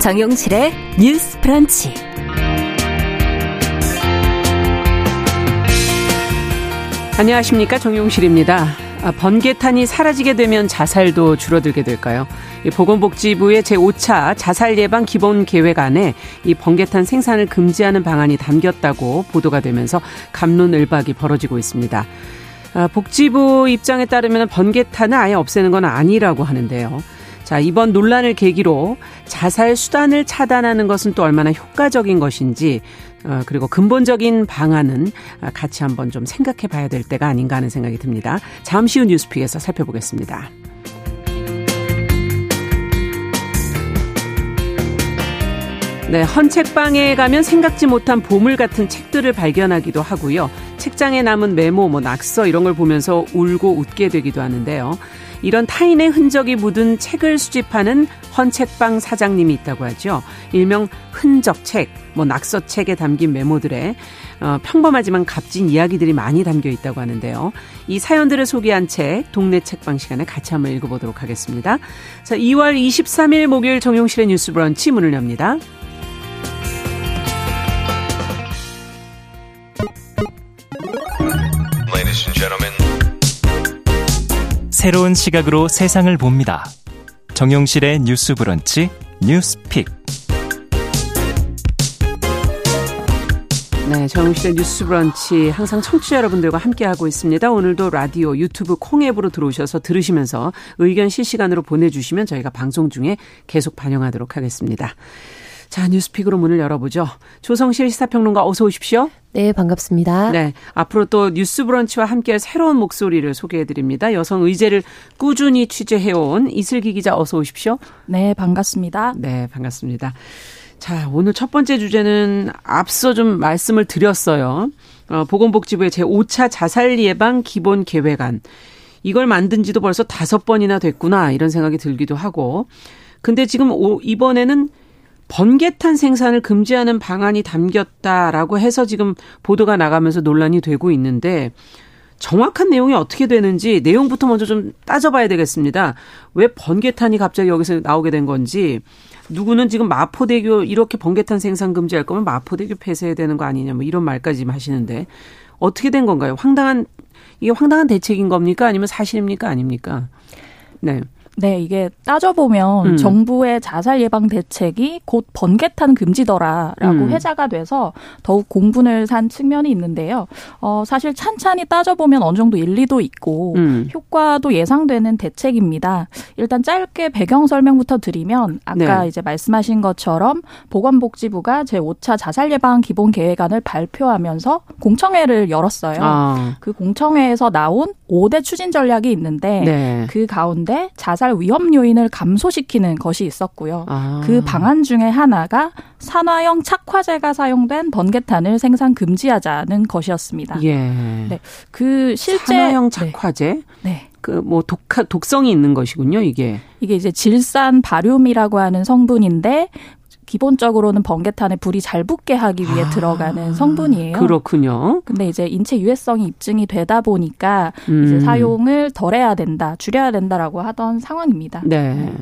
정용실의 뉴스 브런치. 안녕하십니까, 정용실입니다. 번개탄이 사라지게 되면 자살도 줄어들게 될까요? 보건복지부의 제5차 자살 예방 기본 계획 안에 이 번개탄 생산을 금지하는 방안이 담겼다고 보도가 되면서 갑론을박이 벌어지고 있습니다. 복지부 입장에 따르면 번개탄을 아예 없애는 건 아니라고 하는데요. 자, 이번 논란을 계기로 자살 수단을 차단하는 것은 또 얼마나 효과적인 것인지, 그리고 근본적인 방안은 같이 한번 좀 생각해 봐야 될 때가 아닌가 하는 생각이 듭니다. 잠시 후 뉴스픽에서 살펴보겠습니다. 네, 헌책방에 가면 생각지 못한 보물 같은 책들을 발견하기도 하고요. 책장에 남은 메모, 낙서 이런 걸 보면서 울고 웃게 되기도 하는데요. 이런 타인의 흔적이 묻은 책을 수집하는 헌책방 사장님이 있다고 하죠. 일명 흔적책, 낙서책에 담긴 메모들에 평범하지만 값진 이야기들이 많이 담겨 있다고 하는데요. 이 사연들을 소개한 책, 동네 책방 시간에 같이 한번 읽어보도록 하겠습니다. 자, 2월 23일 목요일 정용실의 뉴스 브런치 문을 엽니다. Ladies and gentlemen. 새로운 시각으로 세상을 봅니다. 정용실의 뉴스 브런치 뉴스픽. 네, 정용실의 뉴스 브런치 항상 청취자 여러분들과 함께하고 있습니다. 오늘도 라디오, 유튜브, 콩앱으로 들어오셔서 들으시면서 의견 실시간으로 보내주시면 저희가 방송 중에 계속 반영하도록 하겠습니다. 자, 뉴스픽으로 문을 열어보죠. 조성실 시사평론가 어서 오십시오. 네, 반갑습니다. 네, 앞으로 또 뉴스 브런치와 함께할 새로운 목소리를 소개해드립니다. 여성 의제를 꾸준히 취재해온 이슬기 기자 어서 오십시오. 네, 반갑습니다. 네, 반갑습니다. 자, 오늘 첫 번째 주제는 앞서 좀 말씀을 드렸어요. 보건복지부의 제5차 자살 예방 기본 계획안. 이걸 만든 지도 벌써 5번이나 됐구나 이런 생각이 들기도 하고. 근데 지금 이번에는 번개탄 생산을 금지하는 방안이 담겼다라고 해서 지금 보도가 나가면서 논란이 되고 있는데 정확한 내용이 어떻게 되는지 내용부터 먼저 좀 따져봐야 되겠습니다. 왜 번개탄이 갑자기 여기서 나오게 된 건지, 누구는 지금 마포대교 이렇게 번개탄 생산 금지할 거면 마포대교 폐쇄해야 되는 거 아니냐 이런 말까지 하시는데 어떻게 된 건가요? 이게 황당한 대책인 겁니까? 아니면 사실입니까? 아닙니까? 네. 네, 이게 따져보면 정부의 자살 예방 대책이 곧 번개탄 금지더라라고 회자가 돼서 더욱 공분을 산 측면이 있는데요. 사실 찬찬히 따져보면 어느 정도 일리도 있고 효과도 예상되는 대책입니다. 일단 짧게 배경 설명부터 드리면 아까 네. 이제 말씀하신 것처럼 보건복지부가 제5차 자살 예방 기본 계획안을 발표하면서 공청회를 열었어요. 아. 그 공청회에서 나온 5대 추진 전략이 있는데 네. 그 가운데 자살 위험 요인을 감소시키는 것이 있었고요. 아. 그 방안 중에 하나가 산화형 착화제가 사용된 번개탄을 생산 금지하자는 것이었습니다. 예. 네. 그 실제 산화형 착화제? 네. 네. 독성이 있는 것이군요, 이게. 이게 이제 질산 바륨이라고 하는 성분인데 기본적으로는 번개탄에 불이 잘 붙게 하기 위해 들어가는 성분이에요. 그렇군요. 근데 이제 인체 유해성이 입증이 되다 보니까 이제 사용을 덜해야 된다, 줄여야 된다라고 하던 상황입니다. 네.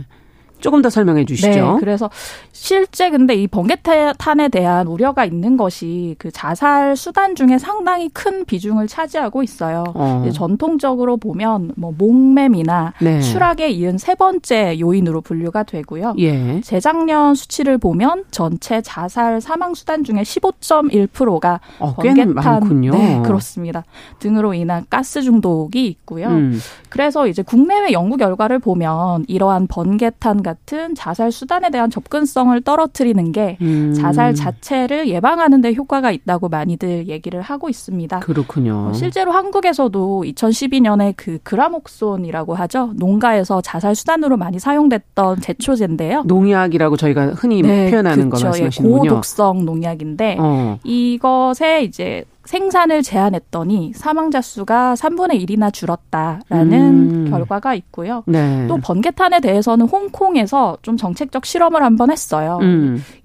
조금 더 설명해 주시죠. 네, 그래서 실제 근데 이 번개탄에 대한 우려가 있는 것이 그 자살 수단 중에 상당히 큰 비중을 차지하고 있어요. 이제 전통적으로 보면 목매미나 네. 추락에 이은 세 번째 요인으로 분류가 되고요. 예. 재작년 수치를 보면 전체 자살 사망 수단 중에 15.1%가 번개탄, 꽤 많군요. 네, 그렇습니다. 등으로 인한 가스 중독이 있고요. 그래서 이제 국내외 연구 결과를 보면 이러한 번개탄 같은 자살 수단에 대한 접근성을 떨어뜨리는 게 자살 자체를 예방하는 데 효과가 있다고 많이들 얘기를 하고 있습니다. 그렇군요. 실제로 한국에서도 2012년에 그 그라목손이라고 하죠. 농가에서 자살 수단으로 많이 사용됐던 제초제인데요. 농약이라고 저희가 흔히 네, 표현하는 거 말씀하시는군요. 고독성 농약인데 이것에 이제 생산을 제한했더니 사망자 수가 3분의 1이나 줄었다라는 결과가 있고요. 네. 또 번개탄에 대해서는 홍콩에서 좀 정책적 실험을 한번 했어요.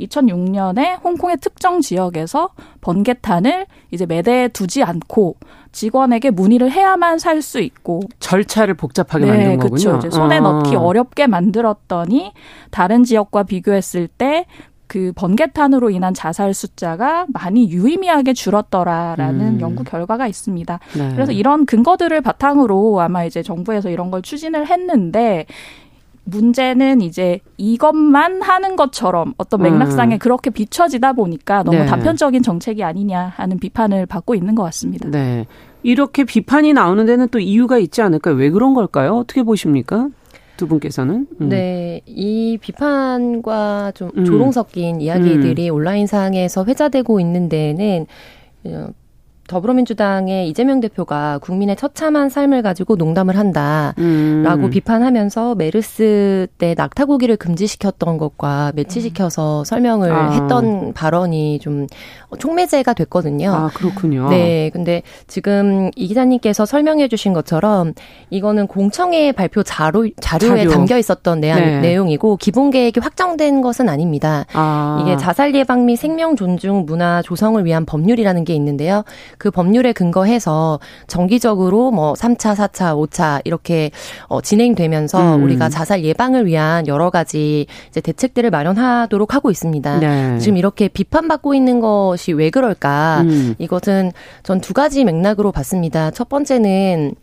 2006년에 홍콩의 특정 지역에서 번개탄을 이제 매대에 두지 않고 직원에게 문의를 해야만 살 수 있고 절차를 복잡하게 만든 거군요. 그렇죠. 이제 손에 넣기 어렵게 만들었더니 다른 지역과 비교했을 때 그 번개탄으로 인한 자살 숫자가 많이 유의미하게 줄었더라라는 연구 결과가 있습니다. 네. 그래서 이런 근거들을 바탕으로 아마 이제 정부에서 이런 걸 추진을 했는데 문제는 이제 이것만 하는 것처럼 어떤 맥락상에 그렇게 비춰지다 보니까 너무 네. 단편적인 정책이 아니냐 하는 비판을 받고 있는 것 같습니다. 네. 이렇게 비판이 나오는 데는 또 이유가 있지 않을까요? 왜 그런 걸까요? 어떻게 보십니까? 두 분께서는? 네. 이 비판과 좀 조롱 섞인 이야기들이 온라인상에서 회자되고 있는 데에는 더불어민주당의 이재명 대표가 국민의 처참한 삶을 가지고 농담을 한다라고 비판하면서 메르스 때 낙타고기를 금지시켰던 것과 매치시켜서 설명을 했던 발언이 좀 촉매제가 됐거든요. 아, 그렇군요. 네. 근데 지금 이 기자님께서 설명해 주신 것처럼 이거는 공청회 발표 자료에 담겨 있었던 네. 내용이고 기본 계획이 확정된 것은 아닙니다. 아. 이게 자살 예방 및 생명 존중 문화 조성을 위한 법률이라는 게 있는데요. 그 법률에 근거해서 정기적으로 뭐 3차, 4차, 5차 이렇게 진행되면서 우리가 자살 예방을 위한 여러 가지 이제 대책들을 마련하도록 하고 있습니다. 네. 지금 이렇게 비판받고 있는 것이 왜 그럴까? 이것은 전 두 가지 맥락으로 봤습니다. 첫 번째는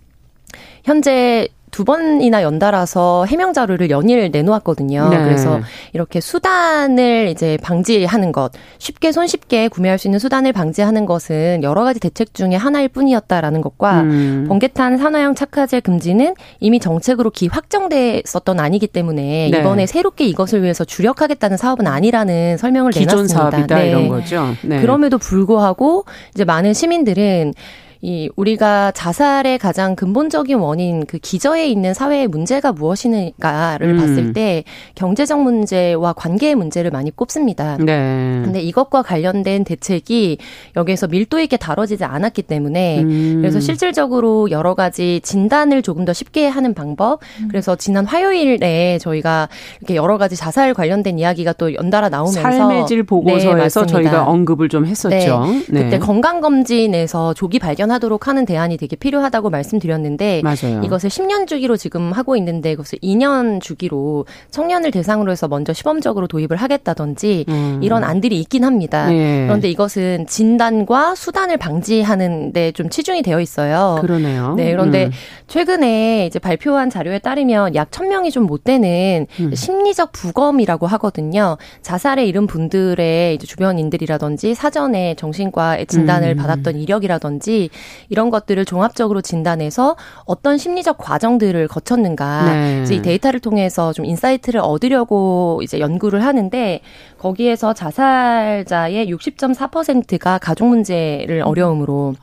현재 두 번이나 연달아서 해명 자료를 연일 내놓았거든요. 네. 그래서 이렇게 수단을 이제 방지하는 것, 쉽게 손쉽게 구매할 수 있는 수단을 방지하는 것은 여러 가지 대책 중에 하나일 뿐이었다라는 것과 번개탄 산화형 착화제 금지는 이미 정책으로 확정됐었던 안이기 때문에 네. 이번에 새롭게 이것을 위해서 주력하겠다는 사업은 아니라는 설명을 내놨습니다. 기존 사업이다 네. 이런 거죠. 네. 그럼에도 불구하고 이제 많은 시민들은 우리가 자살의 가장 근본적인 원인, 그 기저에 있는 사회의 문제가 무엇인가를 봤을 때 경제적 문제와 관계의 문제를 많이 꼽습니다. 네. 근데 이것과 관련된 대책이 여기에서 밀도 있게 다뤄지지 않았기 때문에 그래서 실질적으로 여러 가지 진단을 조금 더 쉽게 하는 방법, 그래서 지난 화요일에 저희가 이렇게 여러 가지 자살 관련된 이야기가 또 연달아 나오면서 삶의 질 보고서에서 네, 저희가 언급을 좀 했었죠. 네. 네. 그때 건강검진에서 조기 발견 하도록 하는 대안이 되게 필요하다고 말씀드렸는데 맞아요. 이것을 10년 주기로 지금 하고 있는데 그것을 2년 주기로 청년을 대상으로 해서 먼저 시범적으로 도입을 하겠다든지 이런 안들이 있긴 합니다. 예. 그런데 이것은 진단과 수단을 방지하는 데 좀 치중이 되어 있어요. 그러네요. 네, 그런데 최근에 이제 발표한 자료에 따르면 약 1,000명이 좀 못 되는 심리적 부검이라고 하거든요. 자살에 이른 분들의 이제 주변인들이라든지 사전에 정신과의 진단을 받았던 이력이라든지 이런 것들을 종합적으로 진단해서 어떤 심리적 과정들을 거쳤는가. 네. 그래서 이 데이터를 통해서 좀 인사이트를 얻으려고 이제 연구를 하는데 거기에서 자살자의 60.4%가 가족 문제를 어려움으로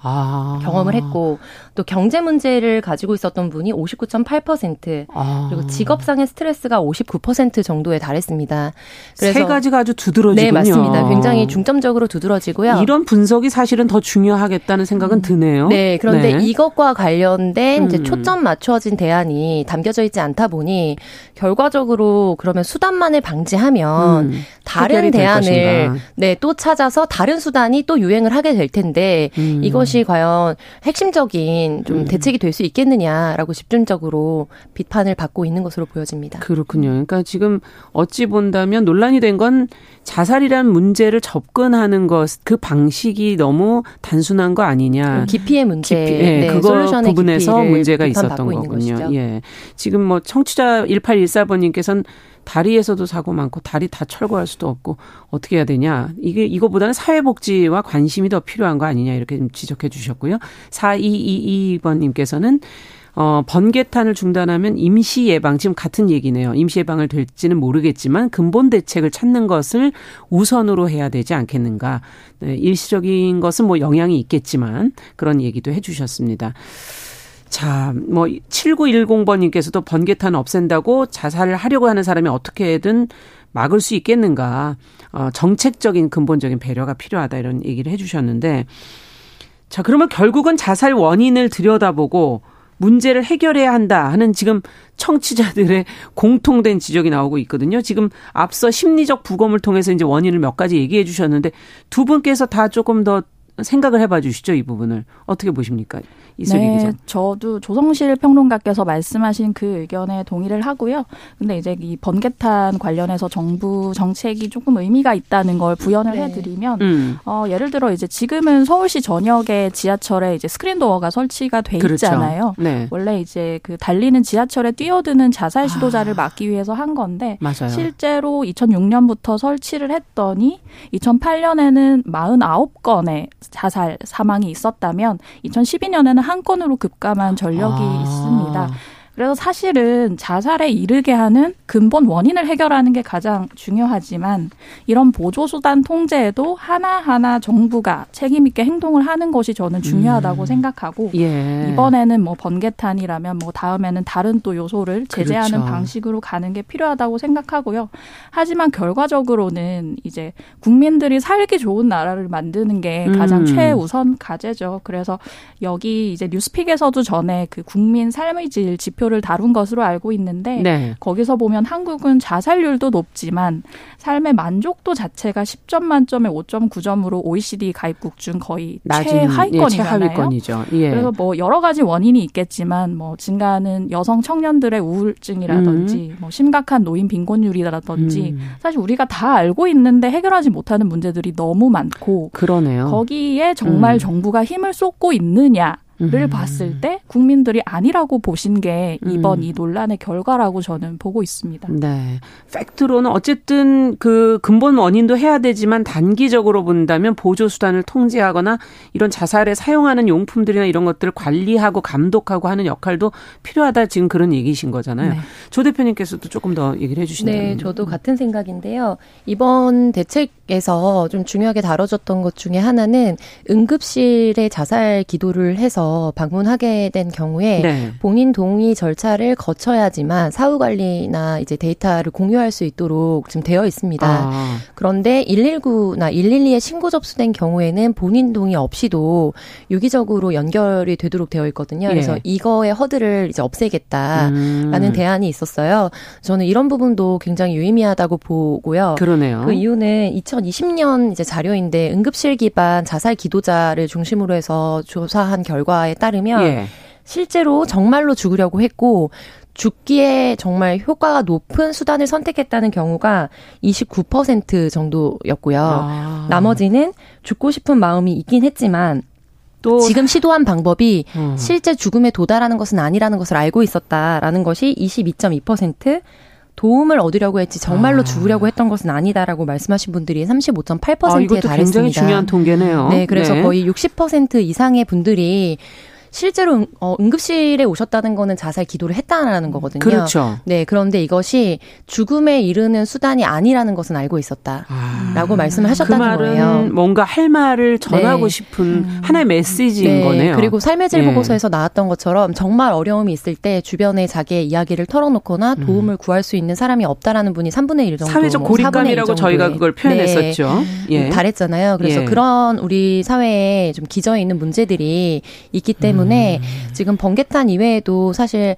경험을 했고 또 경제 문제를 가지고 있었던 분이 59.8% 그리고 직업상의 스트레스가 59% 정도에 달했습니다. 그래서 세 가지가 아주 두드러지군요. 네, 맞습니다. 굉장히 중점적으로 두드러지고요. 이런 분석이 사실은 더 중요하겠다는 생각은 드네요. 네, 그런데 네. 이것과 관련된 이제 초점 맞춰진 대안이 담겨져 있지 않다 보니 결과적으로 그러면 수단만을 방지하면 다른 대안을 네, 또 찾아서 다른 수단이 또 유행을 하게 될 텐데 이것이 과연 핵심적인 좀 대책이 될 수 있겠느냐라고 집중적으로 비판을 받고 있는 것으로 보여집니다. 그렇군요. 그러니까 지금 어찌 본다면 논란이 된 건 자살이란 문제를 접근하는 것, 그 방식이 너무 단순한 거 아니냐. 깊이의 문제. 네, 그거 부분에서 문제가 있었던 거군요. 예. 지금 뭐 청취자 1814번님께서는 다리에서도 사고 많고 다리 다 철거할 수도 없고 어떻게 해야 되냐. 이게 이거보다는 사회복지와 관심이 더 필요한 거 아니냐 이렇게 지적해 주셨고요. 4222번님께서는 번개탄을 중단하면 임시 예방, 지금 같은 얘기네요. 임시 예방을 될지는 모르겠지만 근본 대책을 찾는 것을 우선으로 해야 되지 않겠는가. 네, 일시적인 것은 뭐 영향이 있겠지만 그런 얘기도 해 주셨습니다. 자, 뭐 7910번님께서도 번개탄 없앤다고 자살을 하려고 하는 사람이 어떻게든 막을 수 있겠는가. 정책적인 근본적인 배려가 필요하다 이런 얘기를 해 주셨는데 자, 그러면 결국은 자살 원인을 들여다보고 문제를 해결해야 한다 하는 지금 청취자들의 공통된 지적이 나오고 있거든요. 지금 앞서 심리적 부검을 통해서 이제 원인을 몇 가지 얘기해 주셨는데 두 분께서 다 조금 더 생각을 해봐 주시죠. 이 부분을. 어떻게 보십니까? 이슬기 네, 기자. 저도 조성실 평론가께서 말씀하신 그 의견에 동의를 하고요. 근데 이제 이 번개탄 관련해서 정부 정책이 조금 의미가 있다는 걸 부연을 네. 해드리면, 예를 들어 이제 지금은 서울시 전역의 지하철에 이제 스크린도어가 설치가 돼 있잖아요. 그렇죠. 네. 원래 이제 그 달리는 지하철에 뛰어드는 자살 시도자를 막기 위해서 한 건데, 맞아요. 실제로 2006년부터 설치를 했더니 2008년에는 49건의 자살 사망이 있었다면 2012년에는 한 건으로 급감한 전력이 있습니다. 그래서 사실은 자살에 이르게 하는 근본 원인을 해결하는 게 가장 중요하지만 이런 보조수단 통제에도 하나하나 정부가 책임 있게 행동을 하는 것이 저는 중요하다고 생각하고 예. 이번에는 뭐 번개탄이라면 뭐 다음에는 다른 또 요소를 제재하는 그렇죠. 방식으로 가는 게 필요하다고 생각하고요. 하지만 결과적으로는 이제 국민들이 살기 좋은 나라를 만드는 게 가장 최우선 과제죠. 그래서 여기 이제 뉴스픽에서도 전에 그 국민 삶의 질 지표 를 다룬 것으로 알고 있는데 네. 거기서 보면 한국은 자살률도 높지만 삶의 만족도 자체가 10점 만점에 5.9점으로 OECD 가입국 중 거의 최하위권이잖아요. 예. 그래서 뭐 여러 가지 원인이 있겠지만 뭐 증가하는 여성 청년들의 우울증이라든지 뭐 심각한 노인 빈곤율이라든지 사실 우리가 다 알고 있는데 해결하지 못하는 문제들이 너무 많고 그러네요. 거기에 정말 정부가 힘을 쏟고 있느냐 를 봤을 때 국민들이 아니라고 보신 게 이번 이 논란의 결과라고 저는 보고 있습니다. 네. 팩트로는 어쨌든 그 근본 원인도 해야 되지만 단기적으로 본다면 보조수단을 통제하거나 이런 자살에 사용하는 용품들이나 이런 것들을 관리하고 감독하고 하는 역할도 필요하다 지금 그런 얘기신 거잖아요. 네. 조 대표님께서도 조금 더 얘기를 해 주신다면. 네. 저도 같은 생각인데요. 이번 대책에서 좀 중요하게 다뤄졌던 것 중에 하나는 응급실에 자살 기도를 해서 방문하게 된 경우에 네. 본인 동의 절차를 거쳐야지만 사후 관리나 이제 데이터를 공유할 수 있도록 지금 되어 있습니다. 그런데 119나 112에 신고 접수된 경우에는 본인 동의 없이도 유기적으로 연결이 되도록 되어 있거든요. 예. 그래서 이거의 허들을 이제 없애겠다라는 대안이 있었어요. 저는 이런 부분도 굉장히 유의미하다고 보고요. 그러네요. 그 이유는 2020년 이제 자료인데 응급실 기반 자살 기도자를 중심으로 해서 조사한 결과 에 따르면 예. 실제로 정말로 죽으려고 했고 죽기에 정말 효과가 높은 수단을 선택했다는 경우가 29% 정도였고요. 나머지는 죽고 싶은 마음이 있긴 했지만 또 지금 시도한 방법이 실제 죽음에 도달하는 것은 아니라는 것을 알고 있었다라는 것이 22.2%, 도움을 얻으려고 했지 정말로 죽으려고 했던 것은 아니다라고 말씀하신 분들이 35.8%에 이것도 달했습니다. 굉장히 중요한 통계네요. 네, 그래서 네. 거의 60% 이상의 분들이 실제로 응급실에 오셨다는 거는 자살 기도를 했다라는 거거든요. 그렇죠. 네, 그런데 이것이 죽음에 이르는 수단이 아니라는 것은 알고 있었다라고 말씀을 하셨다는 그 말은 거예요. 뭔가 할 말을 전하고 네. 싶은 하나의 메시지인 네. 거네요. 그리고 삶의 질 보고서에서 나왔던 것처럼 정말 어려움이 있을 때 주변에 자기의 이야기를 털어놓거나 도움을 구할 수 있는 사람이 없다라는 분이 3분의 1 정도. 사회적 고립감이라고 저희가 그걸 표현했었죠. 네. 예. 달했잖아요. 그래서 예. 그런 우리 사회에 좀 기저에 있는 문제들이 있기 때문에 때문에 지금 번개탄 이외에도 사실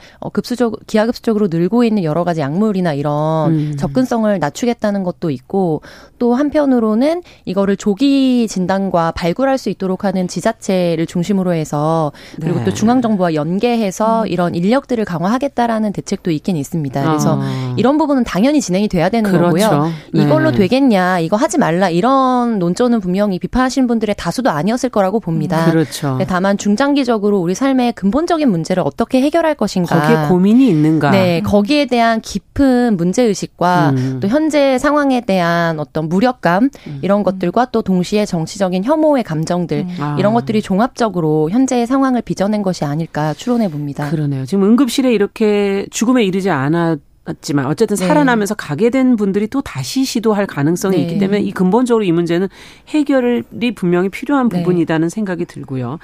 기하급수적으로 늘고 있는 여러 가지 약물이나 이런 접근성을 낮추겠다는 것도 있고 또 한편으로는 이거를 조기 진단과 발굴할 수 있도록 하는 지자체를 중심으로 해서 그리고 네. 또 중앙정부와 연계해서 이런 인력들을 강화하겠다라는 대책도 있긴 있습니다. 그래서 이런 부분은 당연히 진행이 돼야 되는 그렇죠. 거고요. 네. 이걸로 되겠냐, 이거 하지 말라 이런 논조는 분명히 비판하시는 분들의 다수도 아니었을 거라고 봅니다. 그렇죠. 다만 중장기적으로 우리 삶의 근본적인 문제를 어떻게 해결할 것인가. 거기에 고민이 있는가. 네, 거기에 대한 깊은 문제의식과 또 현재 상황에 대한 어떤 무력감 이런 것들과 또 동시에 정치적인 혐오의 감정들 이런 것들이 종합적으로 현재의 상황을 빚어낸 것이 아닐까 추론해 봅니다. 그러네요. 지금 응급실에 이렇게 죽음에 이르지 않았지만 어쨌든 살아나면서 네. 가게 된 분들이 또 다시 시도할 가능성이 네. 있기 때문에 이 근본적으로 이 문제는 해결이 분명히 필요한 부분이라는 네. 생각이 들고요.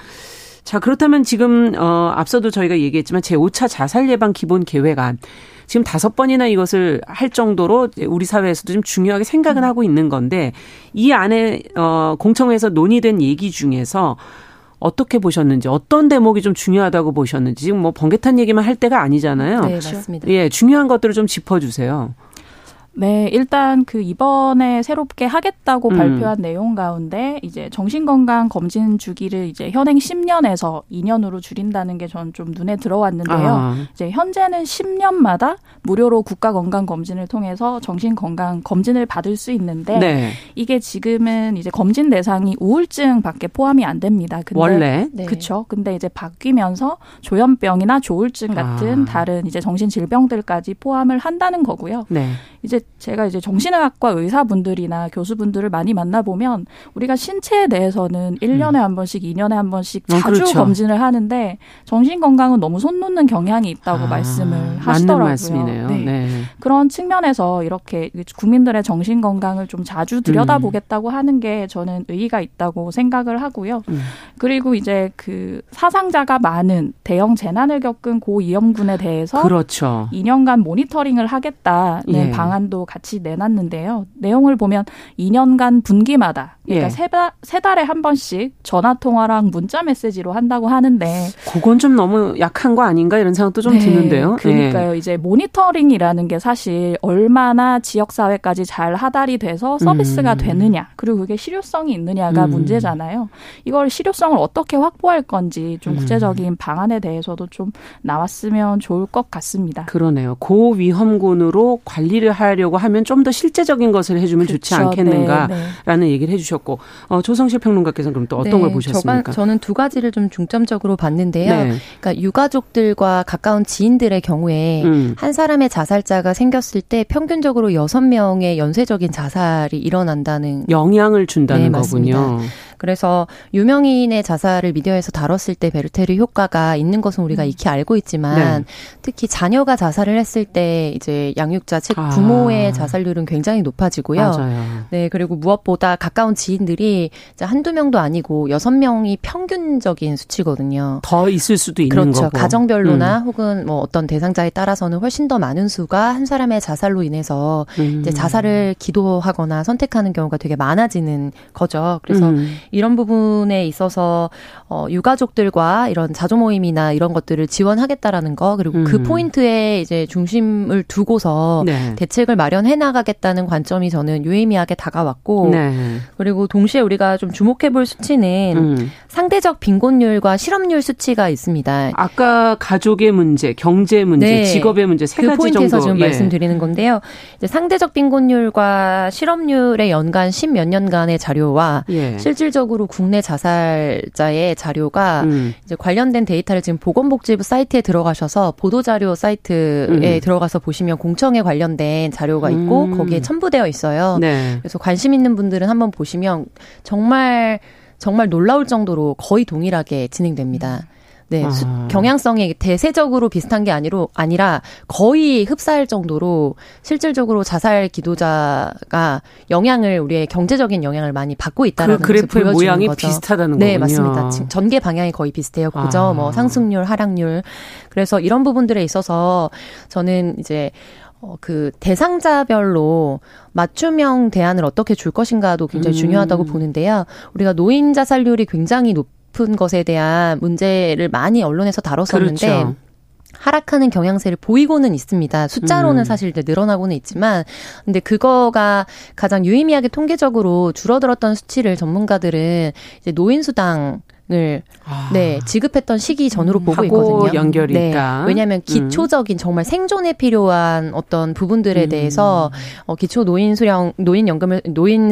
자, 그렇다면 지금 앞서도 저희가 얘기했지만 제5차 자살 예방 기본 계획안 지금 5번이나 이것을 할 정도로 우리 사회에서도 좀 중요하게 생각은 하고 있는 건데 이 안에 공청회에서 논의된 얘기 중에서 어떻게 보셨는지, 어떤 대목이 좀 중요하다고 보셨는지. 지금 뭐 번개탄 얘기만 할 때가 아니잖아요. 네, 맞습니다. 예, 중요한 것들을 좀 짚어주세요. 네, 일단 그 이번에 새롭게 하겠다고 발표한 내용 가운데 이제 정신건강 검진 주기를 이제 현행 10년에서 2년으로 줄인다는 게 전 좀 눈에 들어왔는데요. 이제 현재는 10년마다 무료로 국가건강검진을 통해서 정신건강검진을 받을 수 있는데 네. 이게 지금은 이제 검진 대상이 우울증밖에 포함이 안 됩니다. 근데 원래? 네. 그렇죠. 근데 이제 바뀌면서 조현병이나 조울증 같은 다른 이제 정신질병들까지 포함을 한다는 거고요. 네. 이제 제가 이제 정신의학과 의사분들이나 교수분들을 많이 만나보면 우리가 신체에 대해서는 1년에 한 번씩, 2년에 한 번씩 자주 그렇죠. 검진을 하는데 정신건강은 너무 손 놓는 경향이 있다고 말씀을 하시더라고요. 맞는 말씀이네요. 네. 네. 그런 측면에서 이렇게 국민들의 정신건강을 좀 자주 들여다보겠다고 하는 게 저는 의의가 있다고 생각을 하고요. 그리고 이제 그 사상자가 많은 대형 재난을 겪은 고위험군에 대해서 그렇죠. 2년간 모니터링을 하겠다는 예. 방안도 같이 내놨는데요. 내용을 보면 2년간 분기마다 그러니까 예. 세 달에 한 번씩 전화통화랑 문자메시지로 한다고 하는데 그건 좀 너무 약한 거 아닌가 이런 생각도 좀 네, 드는데요. 그러니까요. 예. 이제 모니터링이라는 게 사실 얼마나 지역사회까지 잘 하달이 돼서 서비스가 되느냐 그리고 그게 실효성이 있느냐가 문제잖아요. 이걸 실효성을 어떻게 확보할 건지 좀 구체적인 방안에 대해서도 좀 나왔으면 좋을 것 같습니다. 그러네요. 고위험군으로 관리를 하려고 하면 좀 더 실제적인 것을 해주면 그렇죠. 좋지 않겠는가라는 네, 네. 얘기를 해주셨습니다. 고 조성실 평론가께서는 그럼 또 어떤 네, 걸 보셨습니까? 저는 두 가지를 좀 중점적으로 봤는데요. 네. 그러니까 유가족들과 가까운 지인들의 경우에 한 사람의 자살자가 생겼을 때 평균적으로 6명의 연쇄적인 자살이 일어난다는 영향을 준다는 네, 거군요. 맞습니다. 그래서 유명인의 자살을 미디어에서 다뤘을 때 베르테르 효과가 있는 것은 우리가 익히 알고 있지만 네. 특히 자녀가 자살을 했을 때 이제 양육자 즉 부모의 자살률은 굉장히 높아지고요. 맞아요. 네, 그리고 무엇보다 가까운 지인들이 한두 명도 아니고 6명이 평균적인 수치거든요. 더 있을 수도 있는 그렇죠. 거고. 그렇죠. 가정별로나 혹은 뭐 어떤 대상자에 따라서는 훨씬 더 많은 수가 한 사람의 자살로 인해서 이제 자살을 기도하거나 선택하는 경우가 되게 많아지는 거죠. 그래서 이런 부분에 있어서 유가족들과 이런 자조 모임이나 이런 것들을 지원하겠다라는 거 그리고 그 포인트에 이제 중심을 두고서 네. 대책을 마련해 나가겠다는 관점이 저는 유의미하게 다가왔고 네. 그리고 동시에 우리가 좀 주목해 볼 수치는 상대적 빈곤율과 실업률 수치가 있습니다. 아까 가족의 문제, 경제 문제, 네. 직업의 문제 세 그 가지 포인트에서 정도 지금 예. 말씀드리는 건데요. 이제 상대적 빈곤율과 실업률의 연간 10몇 년간의 자료와 예. 실질적으로 국내 자살자의 자료가 이제 관련된 데이터를 지금 보건복지부 사이트에 들어가셔서 보도자료 사이트에 들어가서 보시면 공청에 관련된 자료가 있고 거기에 첨부되어 있어요. 네. 그래서 관심 있는 분들은 한번 보시면 정말 놀라울 정도로 거의 동일하게 진행됩니다. 네, 경향성이 대세적으로 비슷한 게 아니라 거의 흡사할 정도로 실질적으로 자살 기도자가 영향을 우리의 경제적인 영향을 많이 받고 있다라는 그 것을 보여주는 거죠. 그래프의 모양이 비슷하다는 거군요. 네, 맞습니다. 지금 전개 방향이 거의 비슷해요. 그죠? 뭐 상승률, 하락률. 그래서 이런 부분들에 있어서 저는 이제 그 대상자별로 맞춤형 대안을 어떻게 줄 것인가도 굉장히 중요하다고 보는데요. 우리가 노인 자살률이 굉장히 높은 것에 대한 문제를 많이 언론에서 다뤘었는데 그렇죠. 하락하는 경향세를 보이고는 있습니다. 숫자로는 사실 이제 늘어나고는 있지만 근데 그거가 가장 유의미하게 통계적으로 줄어들었던 수치를 전문가들은 이제 노인수당 을 네, 지급했던 시기 전으로 보고 있거든요. 연결이 네, 있다. 왜냐하면 기초적인 정말 생존에 필요한 어떤 부분들에 대해서 기초 노인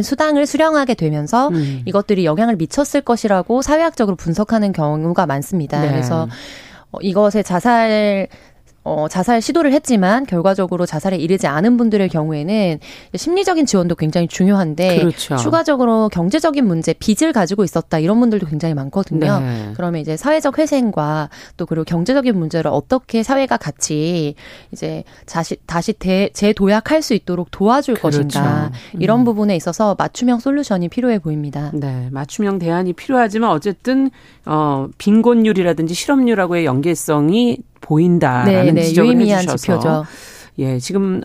수당을 수령하게 되면서 이것들이 영향을 미쳤을 것이라고 사회학적으로 분석하는 경우가 많습니다. 네. 그래서 이것의 자살 시도를 했지만 결과적으로 자살에 이르지 않은 분들의 경우에는 심리적인 지원도 굉장히 중요한데 그렇죠. 추가적으로 경제적인 문제, 빚을 가지고 있었다 이런 분들도 굉장히 많거든요. 네. 그러면 이제 사회적 회생과 또 그리고 경제적인 문제를 어떻게 사회가 같이 이제 다시 재도약할 수 있도록 도와줄 그렇죠. 것인가 이런 부분에 있어서 맞춤형 솔루션이 필요해 보입니다. 네, 맞춤형 대안이 필요하지만 어쨌든 빈곤율이라든지 실업률하고의 연계성이 보인다라는 지적을 해주셔서. 유의미한 지표죠. 예, 지금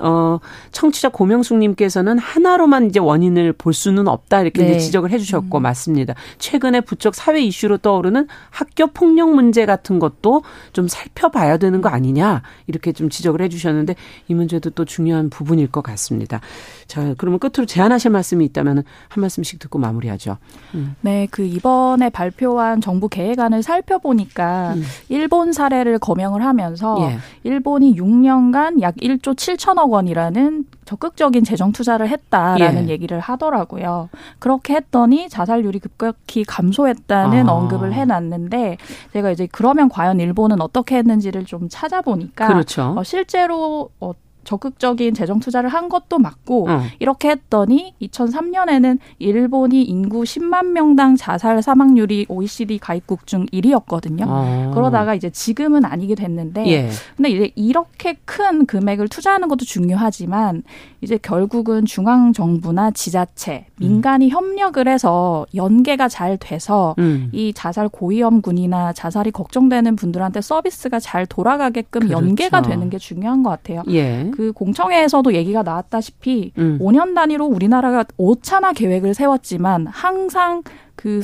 청취자 고명숙님께서는 하나로만 이제 원인을 볼 수는 없다 이렇게 네. 이제 지적을 해주셨고 맞습니다. 최근에 부쩍 사회 이슈로 떠오르는 학교 폭력 문제 같은 것도 좀 살펴봐야 되는 거 아니냐 이렇게 좀 지적을 해주셨는데 이 문제도 또 중요한 부분일 것 같습니다. 자, 그러면 끝으로 제안하실 말씀이 있다면 한 말씀씩 듣고 마무리하죠. 네, 그 이번에 발표한 정부 계획안을 살펴보니까 일본 사례를 검영을 하면서 예. 일본이 6년간 약 1조 7천억 원이라는 적극적인 재정 투자를 했다라는 예. 얘기를 하더라고요. 그렇게 했더니 자살률이 급격히 감소했다는 언급을 해놨는데 제가 이제 그러면 과연 일본은 어떻게 했는지를 좀 찾아보니까 그렇죠. 실제로 적극적인 재정 투자를 한 것도 맞고 이렇게 했더니 2003년에는 일본이 인구 10만 명당 자살 사망률이 OECD 가입국 중 1위였거든요. 그러다가 이제 지금은 아니게 됐는데 예. 근데 이제 이렇게 큰 금액을 투자하는 것도 중요하지만 이제 결국은 중앙 정부나 지자체, 민간이 협력을 해서 연계가 잘 돼서 이 자살 고위험군이나 자살이 걱정되는 분들한테 서비스가 잘 돌아가게끔 그렇죠. 연계가 되는 게 중요한 것 같아요. 예. 그 공청회에서도 얘기가 나왔다시피 5년 단위로 우리나라가 5차나 계획을 세웠지만 항상 그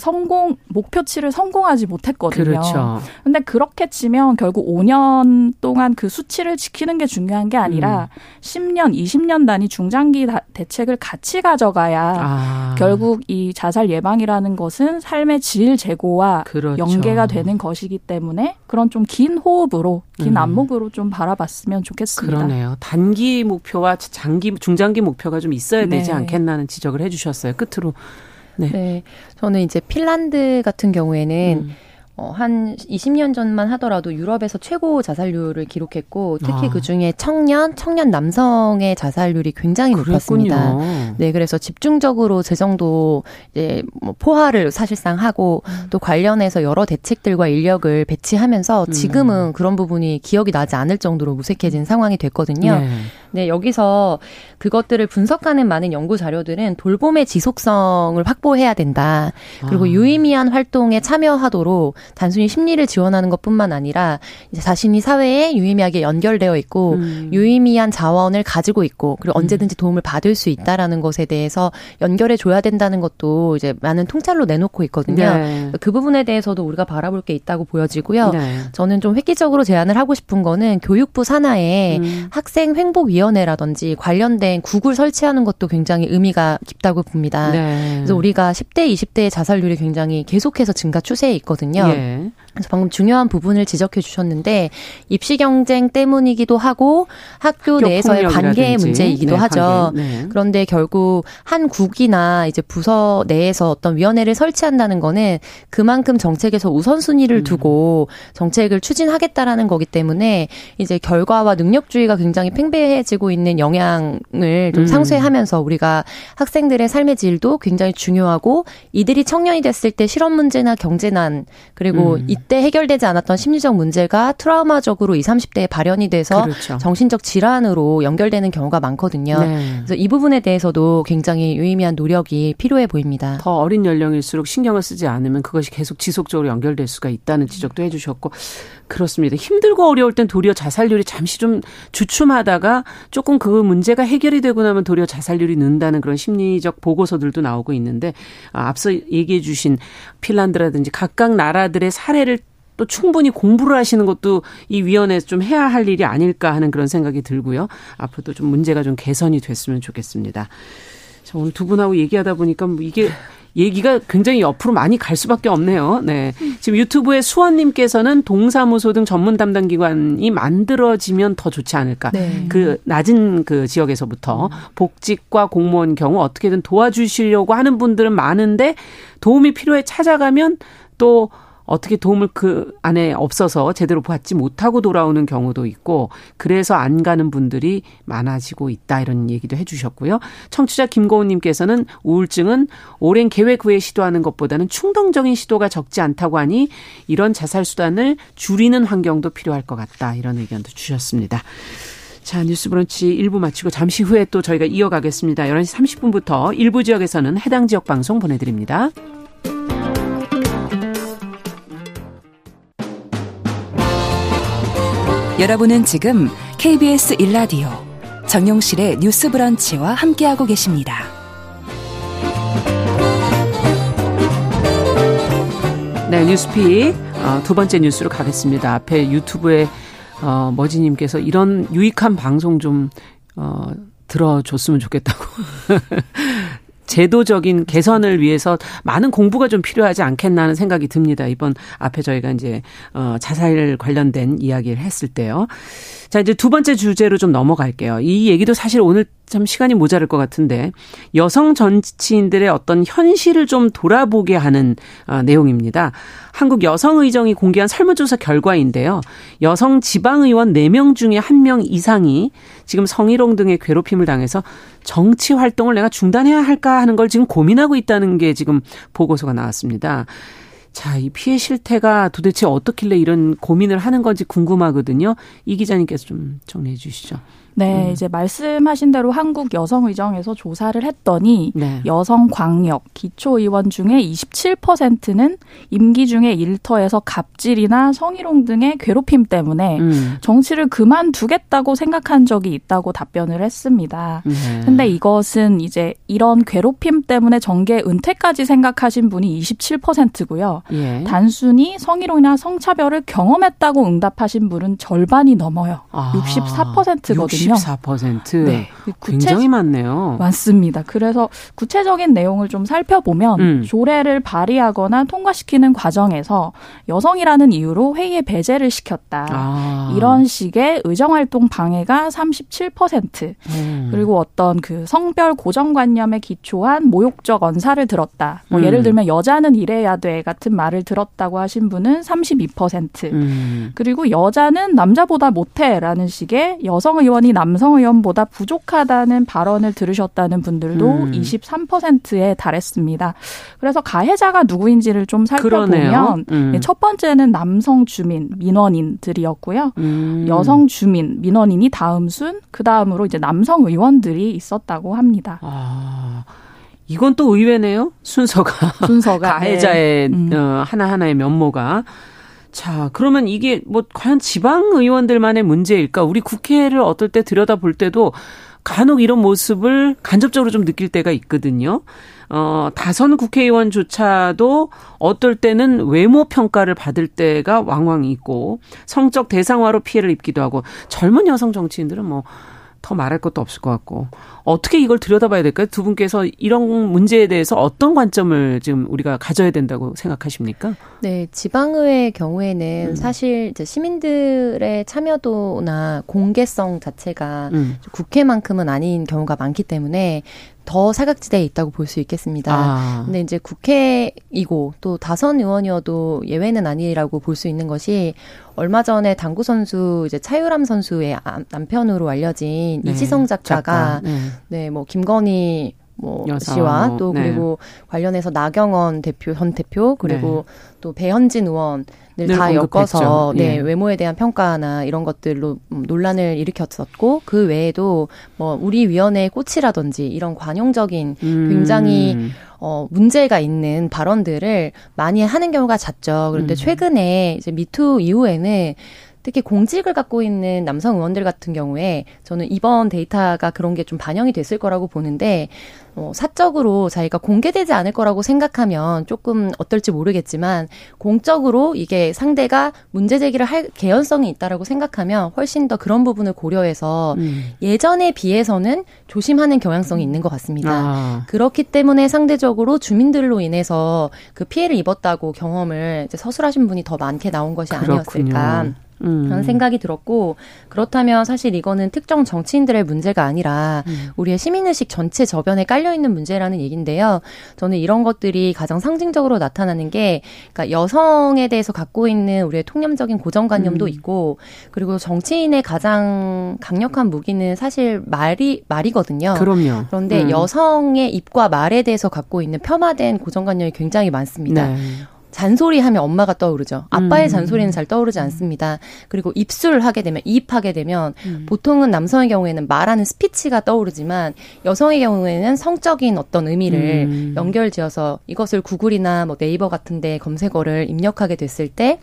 목표치를 성공하지 못했거든요. 그렇죠. 근데 그렇게 치면 결국 5년 동안 그 수치를 지키는 게 중요한 게 아니라 10년, 20년 단위 중장기 대책을 같이 가져가야 결국 이 자살 예방이라는 것은 삶의 질 제고와 그렇죠. 연계가 되는 것이기 때문에 그런 좀 긴 호흡으로, 긴 안목으로 좀 바라봤으면 좋겠습니다. 그러네요. 단기 목표와 중장기 목표가 좀 있어야 되지 않겠나는 지적을 해주셨어요. 끝으로. 네. 저는 이제 핀란드 같은 경우에는 한 20년 전만 하더라도 유럽에서 최고 자살률을 기록했고 특히 그중에 청년 남성의 자살률이 굉장히 높았습니다. 네, 그래서 집중적으로 재정도 이제 포화를 사실상 하고 또 관련해서 여러 대책들과 인력을 배치하면서 지금은 그런 부분이 기억이 나지 않을 정도로 무색해진 상황이 됐거든요. 네. 네, 여기서 그것들을 분석하는 많은 연구 자료들은 돌봄의 지속성을 확보해야 된다. 그리고 유의미한 활동에 참여하도록 단순히 심리를 지원하는 것뿐만 아니라 이제 자신이 사회에 유의미하게 연결되어 있고 유의미한 자원을 가지고 있고 그리고 언제든지 도움을 받을 수 있다라는 것에 대해서 연결해 줘야 된다는 것도 이제 많은 통찰로 내놓고 있거든요. 네. 그 부분에 대해서도 우리가 바라볼 게 있다고 보여지고요. 네. 저는 좀 획기적으로 제안을 하고 싶은 거는 교육부 산하에 학생 횡복 위원 연회라든지 관련된 국을 설치하는 것도 굉장히 의미가 깊다고 봅니다. 네. 그래서 우리가 10대, 20대의 자살률이 굉장히 계속해서 증가 추세에 있거든요. 예. 그래서 방금 중요한 부분을 지적해 주셨는데 입시 경쟁 때문이기도 하고 학교 내에서의 관계의 문제이기도 하죠. 네. 그런데 결국 한 국이나 이제 부서 내에서 어떤 위원회를 설치한다는 거는 그만큼 정책에서 우선순위를 두고 정책을 추진하겠다라는 거기 때문에 이제 결과와 능력주의가 굉장히 팽배해지고 있는 영향을 좀 상쇄하면서 우리가 학생들의 삶의 질도 굉장히 중요하고 이들이 청년이 됐을 때 실업 문제나 경제난 그리고 이때 해결되지 않았던 심리적 문제가 트라우마적으로 20, 30대에 발현이 돼서 그렇죠. 정신적 질환으로 연결되는 경우가 많거든요. 네. 그래서 이 부분에 대해서도 굉장히 유의미한 노력이 필요해 보입니다. 더 어린 연령일수록 신경을 쓰지 않으면 그것이 계속 지속적으로 연결될 수가 있다는 지적도 해주셨고 그렇습니다. 힘들고 어려울 땐 도리어 자살률이 잠시 좀 주춤하다가 조금 그 문제가 해결이 되고 나면 도리어 자살률이 는다는 그런 심리적 보고서들도 나오고 있는데 앞서 얘기해 주신 핀란드라든지 각각 나라들의 사례를 또 충분히 공부를 하시는 것도 이 위원회에서 좀 해야 할 일이 아닐까 하는 그런 생각이 들고요. 앞으로도 좀 문제가 좀 개선이 됐으면 좋겠습니다. 자, 오늘 두 분하고 얘기하다 보니까 이게 얘기가 굉장히 옆으로 많이 갈 수밖에 없네요. 네. 지금 유튜브에 수원님께서는 동사무소 등 전문 담당 기관이 만들어지면 더 좋지 않을까. 네. 그 낮은 그 지역에서부터 복직과 공무원 경우 어떻게든 도와주시려고 하는 분들은 많은데 도움이 필요해 찾아가면 또 어떻게 도움을 그 안에 없어서 제대로 받지 못하고 돌아오는 경우도 있고 그래서 안 가는 분들이 많아지고 있다 이런 얘기도 해 주셨고요. 청취자 김고은 님께서는 우울증은 오랜 계획 후에 시도하는 것보다는 충동적인 시도가 적지 않다고 하니 이런 자살 수단을 줄이는 환경도 필요할 것 같다 이런 의견도 주셨습니다. 자, 뉴스 브런치 1부 마치고 잠시 후에 또 저희가 이어가겠습니다. 11시 30분부터 일부 지역에서는 해당 지역 방송 보내드립니다. 여러분은 지금 KBS 1라디오 정용실의 뉴스 브런치와 함께하고 계십니다. 네, 뉴스픽 두 번째 뉴스로 가겠습니다. 앞에 유튜브에 머지님께서 이런 유익한 방송 좀 들어줬으면 좋겠다고. 제도적인 개선을 위해서 많은 공부가 좀 필요하지 않겠나는 생각이 듭니다. 이번 앞에 저희가 이제 자살 관련된 이야기를 했을 때요. 자, 이제 두 번째 주제로 좀 넘어갈게요. 이 얘기도 사실 오늘 참 시간이 모자랄 것 같은데 여성 정치인들의 어떤 현실을 좀 돌아보게 하는 내용입니다. 한국 여성의정이 공개한 설문조사 결과인데요. 여성 지방의원 4명 중에 1명 이상이 지금 성희롱 등의 괴롭힘을 당해서 정치 활동을 내가 중단해야 할까 하는 걸 지금 고민하고 있다는 게 지금 보고서가 나왔습니다. 자, 이 피해 실태가 도대체 어떻길래 이런 고민을 하는 건지 궁금하거든요. 이 기자님께서 좀 정리해 주시죠. 네, 이제 말씀하신 대로 한국 여성의정에서 조사를 했더니 네. 여성 광역 기초의원 중에 27%는 임기 중에 일터에서 갑질이나 성희롱 등의 괴롭힘 때문에 정치를 그만두겠다고 생각한 적이 있다고 답변을 했습니다. 근데 이것은 이제 이런 괴롭힘 때문에 정계 은퇴까지 생각하신 분이 27%고요. 예. 단순히 성희롱이나 성차별을 경험했다고 응답하신 분은 절반이 넘어요. 아, 64%거든요. 14%? 네. 굉장히 많네요. 많습니다. 그래서 구체적인 내용을 좀 살펴보면 조례를 발의하거나 통과시키는 과정에서 여성이라는 이유로 회의에 배제를 시켰다. 아. 이런 식의 의정활동 방해가 37%. 그리고 어떤 그 성별 고정관념에 기초한 모욕적 언사를 들었다. 뭐 예를 들면 여자는 이래야 돼 같은 말을 들었다고 하신 분은 32%. 그리고 여자는 남자보다 못해라는 식의 여성의원이 남성의원보다 부족하다는 발언을 들으셨다는 분들도 23%에 달했습니다. 그래서 가해자가 누구인지를 좀 살펴보면 첫 번째는 남성 주민, 민원인들이었고요. 여성 주민, 민원인이 다음 순, 그다음으로 이제 남성의원들이 있었다고 합니다. 아, 이건 또 의외네요. 순서가. 가해자의 네. 하나하나의 면모가. 자, 그러면 이게 뭐 과연 지방의원들만의 문제일까? 우리 국회를 어떨 때 들여다볼 때도 간혹 이런 모습을 간접적으로 좀 느낄 때가 있거든요. 다선 국회의원조차도 어떨 때는 외모 평가를 받을 때가 왕왕 있고 성적 대상화로 피해를 입기도 하고 젊은 여성 정치인들은 뭐 더 말할 것도 없을 것 같고 어떻게 이걸 들여다봐야 될까요? 두 분께서 이런 문제에 대해서 어떤 관점을 지금 우리가 가져야 된다고 생각하십니까? 네, 지방의회의 경우에는 사실 이제 시민들의 참여도나 공개성 자체가 국회만큼은 아닌 경우가 많기 때문에 더 사각지대에 있다고 볼 수 있겠습니다. 근데 이제 국회이고 또 다선 의원이어도 예외는 아니라고 볼 수 있는 것이 얼마 전에 당구 선수 이제 차유람 선수의 남편으로 알려진 네, 이지성 작가가 네, 뭐 김건희 뭐 여사, 씨와 또 네. 그리고 관련해서 나경원 전 대표 그리고 네. 또 배현진 의원을 다 엮어서 네, 예. 외모에 대한 평가나 이런 것들로 논란을 일으켰었고 그 외에도 뭐 우리 위원회의 꽃이라든지 이런 관용적인 굉장히 문제가 있는 발언들을 많이 하는 경우가 잦죠. 그런데 최근에 이제 미투 이후에는 특히 공직을 갖고 있는 남성 의원들 같은 경우에 저는 이번 데이터가 그런 게 좀 반영이 됐을 거라고 보는데 사적으로 자기가 공개되지 않을 거라고 생각하면 조금 어떨지 모르겠지만 공적으로 이게 상대가 문제 제기를 할 개연성이 있다라고 생각하면 훨씬 더 그런 부분을 고려해서 예전에 비해서는 조심하는 경향성이 있는 것 같습니다. 그렇기 때문에 상대적으로 주민들로 인해서 그 피해를 입었다고 경험을 이제 서술하신 분이 더 많게 나온 것이 아니었을까. 그렇군요. 그런 생각이 들었고 그렇다면 사실 이거는 특정 정치인들의 문제가 아니라 우리의 시민의식 전체 저변에 깔려있는 문제라는 얘기인데요. 저는 이런 것들이 가장 상징적으로 나타나는 게 그러니까 여성에 대해서 갖고 있는 우리의 통념적인 고정관념도 있고 그리고 정치인의 가장 강력한 무기는 사실 말이거든요. 그럼요. 그런데 여성의 입과 말에 대해서 갖고 있는 폄하된 고정관념이 굉장히 많습니다. 네. 잔소리하면 엄마가 떠오르죠. 아빠의 잔소리는 잘 떠오르지 않습니다. 그리고 입하게 되면 보통은 남성의 경우에는 말하는 스피치가 떠오르지만 여성의 경우에는 성적인 어떤 의미를 연결지어서 이것을 구글이나 뭐 네이버 같은 데 검색어를 입력하게 됐을 때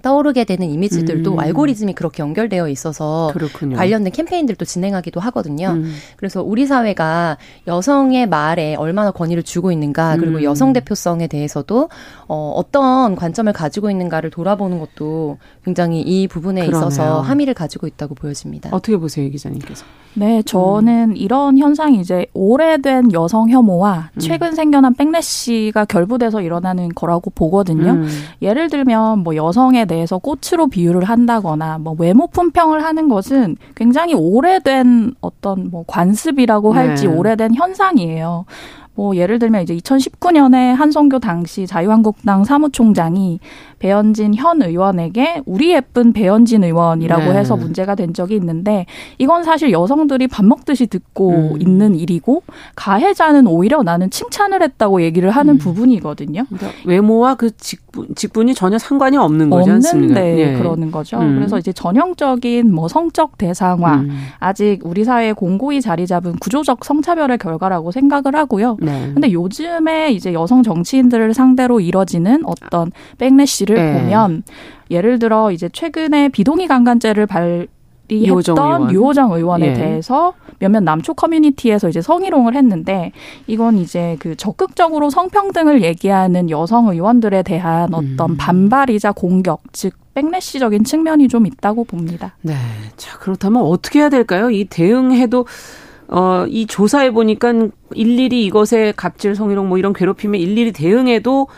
떠오르게 되는 이미지들도 알고리즘이 그렇게 연결되어 있어서 그렇군요. 관련된 캠페인들도 진행하기도 하거든요. 그래서 우리 사회가 여성의 말에 얼마나 권위를 주고 있는가 그리고 여성 대표성에 대해서도 어떤 관점을 가지고 있는가를 돌아보는 것도 굉장히 이 부분에 그러네요. 있어서 함의를 가지고 있다고 보여집니다. 어떻게 보세요, 이 기자님께서? 네, 저는 이런 현상이 이제 오래된 여성 혐오와 최근 생겨난 백래시가 결부돼서 일어나는 거라고 보거든요. 예를 들면 뭐 여성에 대해서 꽃으로 비유를 한다거나 뭐 외모 품평을 하는 것은 굉장히 오래된 어떤 뭐 관습이라고 할지 네. 오래된 현상이에요. 뭐 예를 들면 이제 2019년에 한성교 당시 자유한국당 사무총장이 배현진 현 의원에게 우리 예쁜 배현진 의원이라고 네. 해서 문제가 된 적이 있는데 이건 사실 여성들이 밥 먹듯이 듣고 있는 일이고 가해자는 오히려 나는 칭찬을 했다고 얘기를 하는 부분이거든요. 그러니까 외모와 그 직분이 전혀 상관이 없는 거지 않습니까? 없는데 예. 그러는 거죠. 그래서 이제 전형적인 뭐 성적 대상화 아직 우리 사회에 공고히 자리 잡은 구조적 성차별의 결과라고 생각을 하고요. 그런데 네. 요즘에 이제 여성 정치인들을 상대로 이뤄지는 어떤 백래시를 네. 보면 예를 들어 이제 최근에 비동의 강간죄를 발의했던 류호정 의원에 예. 대해서 몇몇 남초 커뮤니티에서 이제 성희롱을 했는데 이건 이제 그 적극적으로 성평등을 얘기하는 여성 의원들에 대한 어떤 반발이자 공격 즉 백래시적인 측면이 좀 있다고 봅니다. 네, 자 그렇다면 어떻게 해야 될까요? 이 대응해도 이 조사해 보니까 일일이 이것에 갑질 성희롱 뭐 이런 괴롭힘에 일일이 대응해도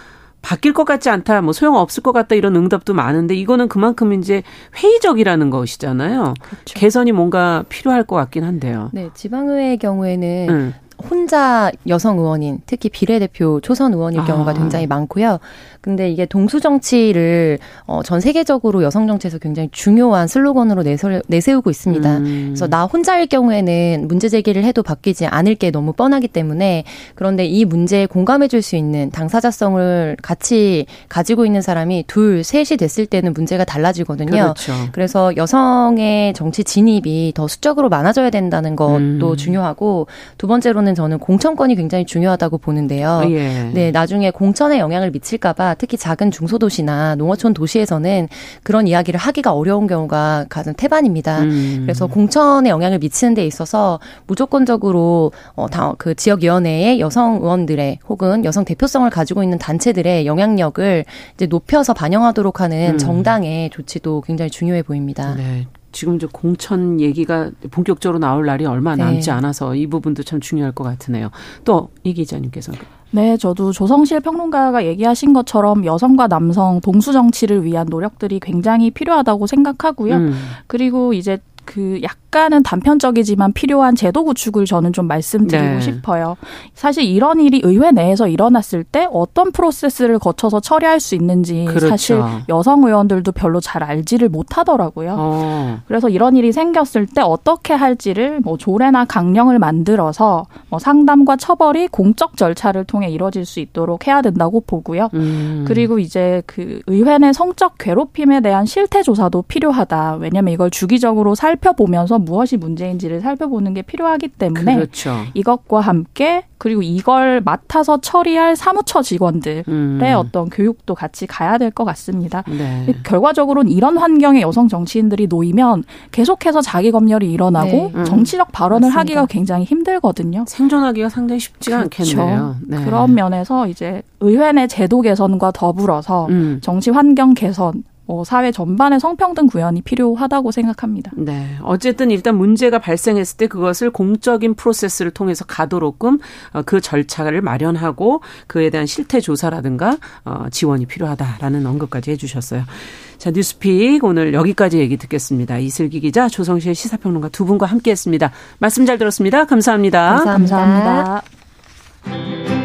바뀔 것 같지 않다, 뭐 소용없을 것 같다 이런 응답도 많은데 이거는 그만큼 이제 회의적이라는 것이잖아요. 그렇죠. 개선이 뭔가 필요할 것 같긴 한데요. 네, 지방의회의 경우에는 혼자 여성 의원인 특히 비례대표 초선 의원일 경우가 굉장히 많고요. 근데 이게 동수 정치를 전 세계적으로 여성 정치에서 굉장히 중요한 슬로건으로 내세우고 있습니다. 그래서 나 혼자일 경우에는 문제 제기를 해도 바뀌지 않을 게 너무 뻔하기 때문에 그런데 이 문제에 공감해 줄 수 있는 당사자성을 같이 가지고 있는 사람이 둘, 셋이 됐을 때는 문제가 달라지거든요. 그렇죠. 그래서 여성의 정치 진입이 더 수적으로 많아져야 된다는 것도 중요하고 두 번째로는 저는 공천권이 굉장히 중요하다고 보는데요. 예. 네, 나중에 공천에 영향을 미칠까 봐 특히 작은 중소도시나 농어촌 도시에서는 그런 이야기를 하기가 어려운 경우가 가장 태반입니다. 그래서 공천에 영향을 미치는 데 있어서 무조건적으로 그 지역위원회의 여성 의원들의 혹은 여성 대표성을 가지고 있는 단체들의 영향력을 이제 높여서 반영하도록 하는 정당의 조치도 굉장히 중요해 보입니다. 네. 지금 이제 공천 얘기가 본격적으로 나올 날이 얼마 남지 네. 않아서 이 부분도 참 중요할 것 같으네요. 또 이 기자님께서. 네, 저도 조성실 평론가가 얘기하신 것처럼 여성과 남성 동수 정치를 위한 노력들이 굉장히 필요하다고 생각하고요. 그리고 이제 그 약간은 단편적이지만 필요한 제도 구축을 저는 좀 말씀드리고 네. 싶어요. 사실 이런 일이 의회 내에서 일어났을 때 어떤 프로세스를 거쳐서 처리할 수 있는지 그렇죠. 사실 여성 의원들도 별로 잘 알지를 못하더라고요. 그래서 이런 일이 생겼을 때 어떻게 할지를 뭐 조례나 강령을 만들어서 뭐 상담과 처벌이 공적 절차를 통해 이루어질 수 있도록 해야 된다고 보고요. 그리고 이제 그 의회 내 성적 괴롭힘에 대한 실태 조사도 필요하다. 왜냐하면 이걸 주기적으로 살펴보면서 무엇이 문제인지를 살펴보는 게 필요하기 때문에 그렇죠. 이것과 함께 그리고 이걸 맡아서 처리할 사무처 직원들의 어떤 교육도 같이 가야 될 것 같습니다. 네. 결과적으로는 이런 환경에 여성 정치인들이 놓이면 계속해서 자기 검열이 일어나고 네. 정치적 발언을 맞습니다. 하기가 굉장히 힘들거든요. 생존하기가 상당히 쉽지가 그렇죠. 않겠네요. 네. 그런 면에서 이제 의회 내 제도 개선과 더불어서 정치 환경 개선 사회 전반의 성평등 구현이 필요하다고 생각합니다. 네, 어쨌든 일단 문제가 발생했을 때 그것을 공적인 프로세스를 통해서 가도록끔 그 절차를 마련하고 그에 대한 실태 조사라든가 지원이 필요하다라는 언급까지 해주셨어요. 자, 뉴스픽 오늘 여기까지 얘기 듣겠습니다. 이슬기 기자, 조성실 시사평론가 두 분과 함께했습니다. 말씀 잘 들었습니다. 감사합니다. 감사합니다. 감사합니다.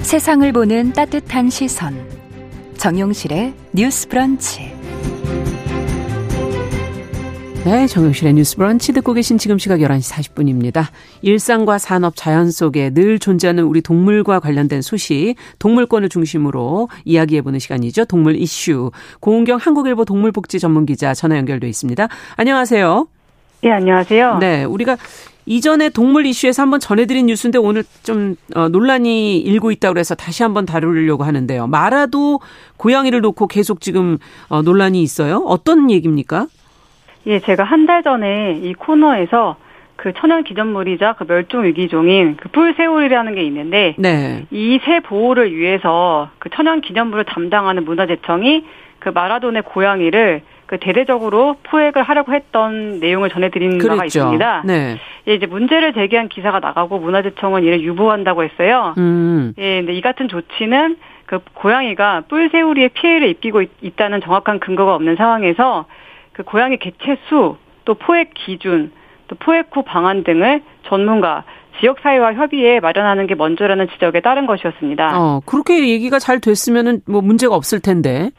세상을 보는 따뜻한 시선 정용실의 뉴스 브런치. 네, 정용실의 뉴스 브런치 듣고 계신 지금 시각 11시 40분입니다. 일상과 산업, 자연 속에 늘 존재하는 우리 동물과 관련된 소식, 동물권을 중심으로 이야기해보는 시간이죠. 동물 이슈. 고은경 한국일보 동물복지 전문기자 전화 연결돼 있습니다. 안녕하세요. 네, 안녕하세요. 네, 우리가 이전에 동물 이슈에서 한번 전해드린 뉴스인데 오늘 좀 논란이 일고 있다고 해서 다시 한번 다루려고 하는데요. 마라도 고양이를 놓고 계속 지금 논란이 있어요. 어떤 얘기입니까? 예, 제가 한 달 전에 이 코너에서 그 천연 기전물이자 그 멸종 위기종인 그 뿔새우리라는 게 있는데, 네. 이 새 보호를 위해서 그 천연 기념물을 담당하는 문화재청이 그 마라도네 고양이를 그 대대적으로 포획을 하려고 했던 내용을 전해드린 바가 있습니다. 네. 예, 이제 문제를 제기한 기사가 나가고 문화재청은 이를 유보한다고 했어요. 예, 근데 이 같은 조치는 그 고양이가 뿔새우리에 피해를 입히고 있다는 정확한 근거가 없는 상황에서 그 고양이 개체 수, 또 포획 기준, 또 포획 후 방안 등을 전문가, 지역사회와 협의해 마련하는 게 먼저라는 지적에 따른 것이었습니다. 그렇게 얘기가 잘 됐으면은 뭐 문제가 없을 텐데.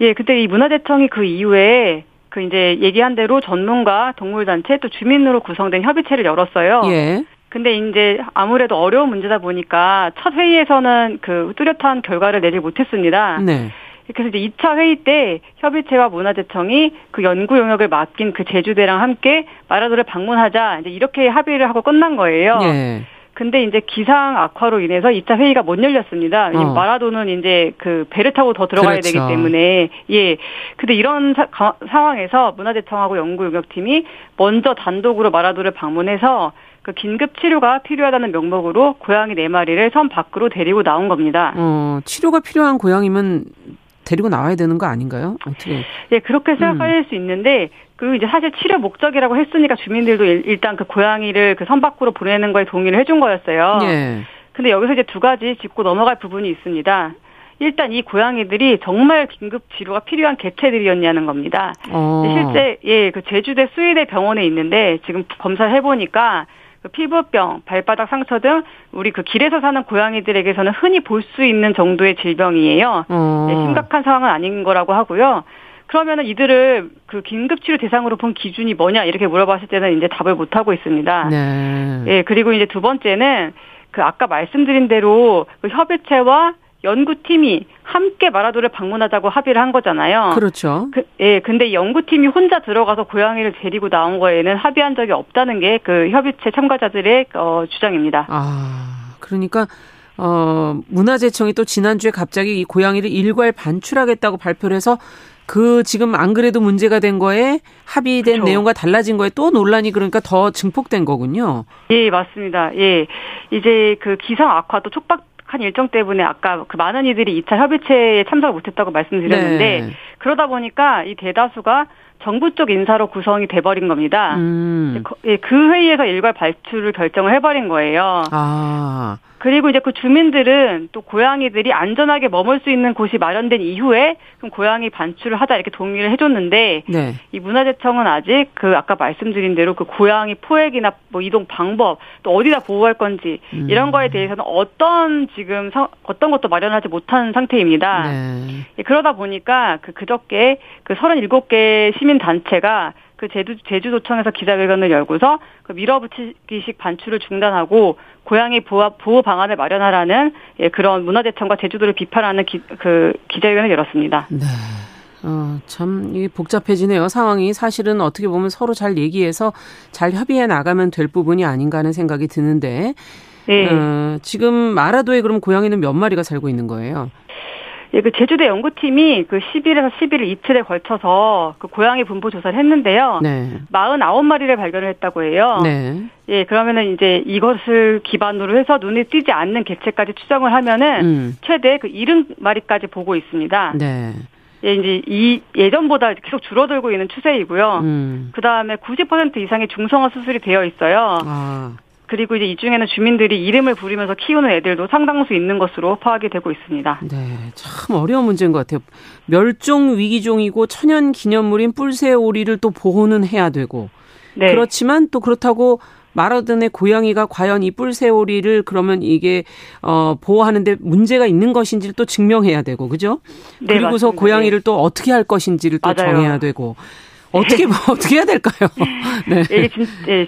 예, 근데 이 문화재청이 그 이후에 그 이제 얘기한 대로 전문가, 동물단체, 또 주민으로 구성된 협의체를 열었어요. 예. 근데 이제 아무래도 어려운 문제다 보니까 첫 회의에서는 그 뚜렷한 결과를 내지 못했습니다. 네. 그래서 이제 2차 회의 때 협의체와 문화재청이 그 연구 영역을 맡긴 그 제주대랑 함께 마라도를 방문하자 이제 이렇게 합의를 하고 끝난 거예요. 예. 근데 이제 기상 악화로 인해서 2차 회의가 못 열렸습니다. 마라도는 이제 그 배를 타고 더 들어가야 그렇죠. 되기 때문에. 예. 근데 이런 상황에서 문화재청하고 연구 영역팀이 먼저 단독으로 마라도를 방문해서 그 긴급 치료가 필요하다는 명목으로 고양이 4마리를 섬 밖으로 데리고 나온 겁니다. 치료가 필요한 고양이면 데리고 나와야 되는 거 아닌가요? 어떻게? 예, 그렇게 생각할 수 있는데, 그리고 이제 사실 치료 목적이라고 했으니까 주민들도 일단 그 고양이를 그 섬 밖으로 보내는 거에 동의를 해준 거였어요. 예. 근데 여기서 이제 두 가지 짚고 넘어갈 부분이 있습니다. 일단 이 고양이들이 정말 긴급 치료가 필요한 개체들이었냐는 겁니다. 실제, 예, 그 제주대 수의대 병원에 있는데 지금 검사를 해보니까 그 피부병, 발바닥 상처 등 우리 그 길에서 사는 고양이들에게서는 흔히 볼 수 있는 정도의 질병이에요. 네, 심각한 상황은 아닌 거라고 하고요. 그러면은 이들을 그 긴급치료 대상으로 본 기준이 뭐냐 이렇게 물어봤을 때는 이제 답을 못 하고 있습니다. 네. 예, 그리고 이제 두 번째는 그 아까 말씀드린 대로 그 협의체와 연구팀이 함께 마라도를 방문하자고 합의를 한 거잖아요. 그렇죠. 예, 근데 연구팀이 혼자 들어가서 고양이를 데리고 나온 거에는 합의한 적이 없다는 게 그 협의체 참가자들의 주장입니다. 아, 그러니까 문화재청이 또 지난주에 갑자기 이 고양이를 일괄 반출하겠다고 발표를 해서 그 지금 안 그래도 문제가 된 거에 합의된 그렇죠. 내용과 달라진 거에 또 논란이 그러니까 더 증폭된 거군요. 예, 맞습니다. 예, 이제 그 기상 악화도 촉박 한 일정 때문에 아까 그 많은 이들이 2차 협의체에 참석을 못했다고 말씀드렸는데 네. 그러다 보니까 이 대다수가 정부 쪽 인사로 구성이 돼버린 겁니다. 그 회의에서 일괄 발출을 결정을 해버린 거예요. 아. 그리고 이제 그 주민들은 또 고양이들이 안전하게 머물 수 있는 곳이 마련된 이후에 그럼 고양이 반출을 하자 이렇게 동의를 해줬는데 네. 이 문화재청은 아직 그 아까 말씀드린 대로 그 고양이 포획이나 뭐 이동 방법 또 어디다 보호할 건지 이런 거에 대해서는 어떤 것도 마련하지 못한 상태입니다. 네. 예, 그러다 보니까 그저께 그 37개 시민단체가 그 제주도청에서 기자회견을 열고서 그 밀어붙이기식 반출을 중단하고 고양이 보호 방안을 마련하라는 예, 그런 문화재청과 제주도를 비판하는 기자회견을 열었습니다. 네. 참 이게 복잡해지네요. 상황이 사실은 어떻게 보면 서로 잘 얘기해서 잘 협의해 나가면 될 부분이 아닌가 하는 생각이 드는데 네. 지금 마라도에 그럼 고양이는 몇 마리가 살고 있는 거예요? 예, 그 제주대 연구팀이 그 10일에서 11일 이틀에 걸쳐서 그 고양이 분포 조사를 했는데요. 네. 49마리를 발견을 했다고 해요. 네. 예, 그러면은 이제 이것을 기반으로 해서 눈에 띄지 않는 개체까지 추정을 하면은 최대 그 70마리까지 보고 있습니다. 네. 예, 이제 예전보다 계속 줄어들고 있는 추세이고요. 그 다음에 90% 이상의 중성화 수술이 되어 있어요. 아. 그리고 이제 이 중에는 주민들이 이름을 부리면서 키우는 애들도 상당수 있는 것으로 파악이 되고 있습니다. 네, 참 어려운 문제인 것 같아요. 멸종 위기종이고 천연 기념물인 뿔새오리를 또 보호는 해야 되고 네. 그렇지만 또 그렇다고 마라도네 고양이가 과연 이 뿔새오리를 그러면 이게 보호하는데 문제가 있는 것인지를 또 증명해야 되고 그죠? 네, 그리고서 맞습니다. 고양이를 또 어떻게 할 것인지를 또 맞아요. 정해야 되고. 어떻게 해야 될까요? 네. 이게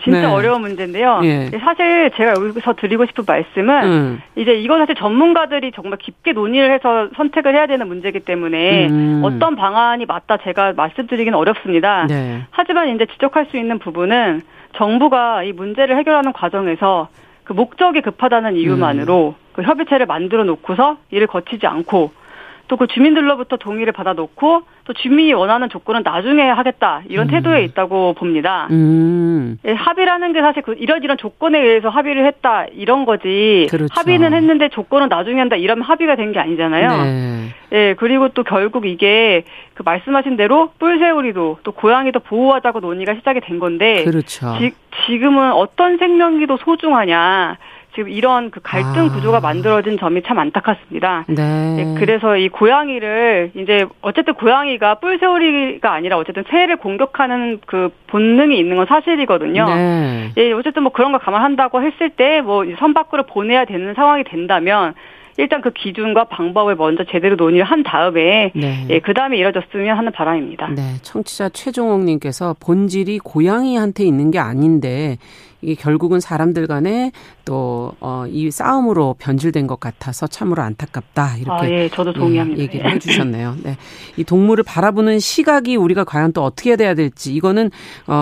진짜 네. 어려운 문제인데요. 네. 사실 제가 여기서 드리고 싶은 말씀은 이제 이건 사실 전문가들이 정말 깊게 논의를 해서 선택을 해야 되는 문제이기 때문에 어떤 방안이 맞다 제가 말씀드리기는 어렵습니다. 네. 하지만 이제 지적할 수 있는 부분은 정부가 이 문제를 해결하는 과정에서 그 목적이 급하다는 이유만으로 그 협의체를 만들어 놓고서 이를 거치지 않고 또 그 주민들로부터 동의를 받아 놓고 또 주민이 원하는 조건은 나중에 하겠다 이런 태도에 있다고 봅니다. 예, 합의라는 게 사실 그 이런 조건에 의해서 합의를 했다 이런 거지. 그렇죠. 합의는 했는데 조건은 나중에 한다 이러면 합의가 된 게 아니잖아요. 네. 예, 그리고 또 결국 이게 그 말씀하신 대로 뿔새우리도 또 고양이도 보호하자고 논의가 시작이 된 건데. 그렇죠. 지금은 어떤 생명기도 소중하냐. 지금 이런 그 갈등 구조가 만들어진 점이 참 안타깝습니다. 네. 예, 그래서 이 고양이를 이제 어쨌든 고양이가 뿔새우리가 아니라 어쨌든 새를 공격하는 그 본능이 있는 건 사실이거든요. 네. 예, 어쨌든 뭐 그런 걸 감안한다고 했을 때 뭐 선 밖으로 보내야 되는 상황이 된다면 일단 그 기준과 방법을 먼저 제대로 논의를 한 다음에 네. 예, 그다음에 이뤄졌으면 하는 바람입니다. 네, 청취자 최종옥 님께서 본질이 고양이한테 있는 게 아닌데 이게 결국은 사람들 간에 또 이 싸움으로 변질된 것 같아서 참으로 안타깝다. 이렇게 예, 저도 동의합니다. 얘기를 해 주셨네요. 네. 이 동물을 바라보는 시각이 우리가 과연 또 어떻게 돼야 될지 이거는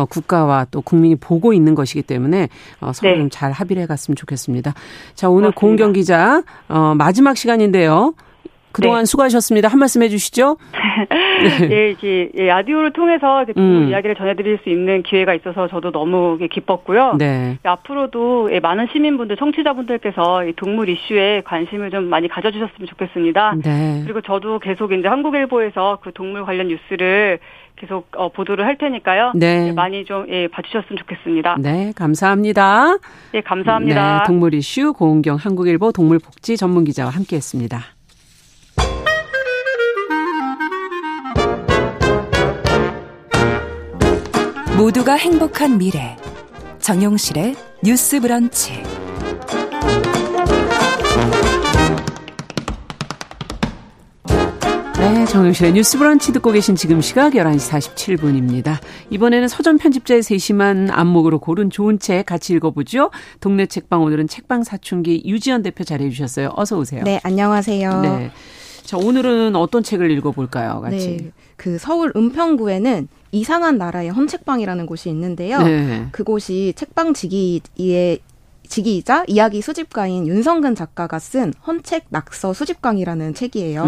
국가와 또 국민이 보고 있는 것이기 때문에 서로 네. 좀 잘 합의를 해 갔으면 좋겠습니다. 자, 오늘 고맙습니다. 고은경 기자 마지막 시간인데요. 그동안 네. 수고하셨습니다. 한 말씀 해 주시죠. 예, 이렇게 라디오를 통해서 이렇게 이야기를 전해드릴 수 있는 기회가 있어서 저도 너무 기뻤고요. 네. 앞으로도 많은 시민분들, 청취자분들께서 이 동물 이슈에 관심을 좀 많이 가져주셨으면 좋겠습니다. 네. 그리고 저도 계속 이제 한국일보에서 그 동물 관련 뉴스를 계속 보도를 할 테니까요. 네. 많이 좀 봐주셨으면 좋겠습니다. 네, 감사합니다. 예, 감사합니다. 네, 동물 이슈 고은경 한국일보 동물복지 전문기자와 함께했습니다. 모두가 행복한 미래 정용실의 뉴스 브런치. 네, 정용실의 뉴스 브런치 듣고 계신 지금 시각 11시 47분입니다. 이번에는 서점 편집자의 세심한 안목으로 고른 좋은 책 같이 읽어보죠. 동네 책방, 오늘은 책방 사춘기 유지연 대표 자리해 주셨어요. 어서 오세요. 네, 안녕하세요. 네. 자, 오늘은 어떤 책을 읽어볼까요? 같이. 네, 그 서울 은평구에는 이상한 나라의 헌책방이라는 곳이 있는데요. 네. 그곳이 책방 직위이자 이야기 수집가인 윤성근 작가가 쓴 헌책 낙서 수집강이라는 책이에요.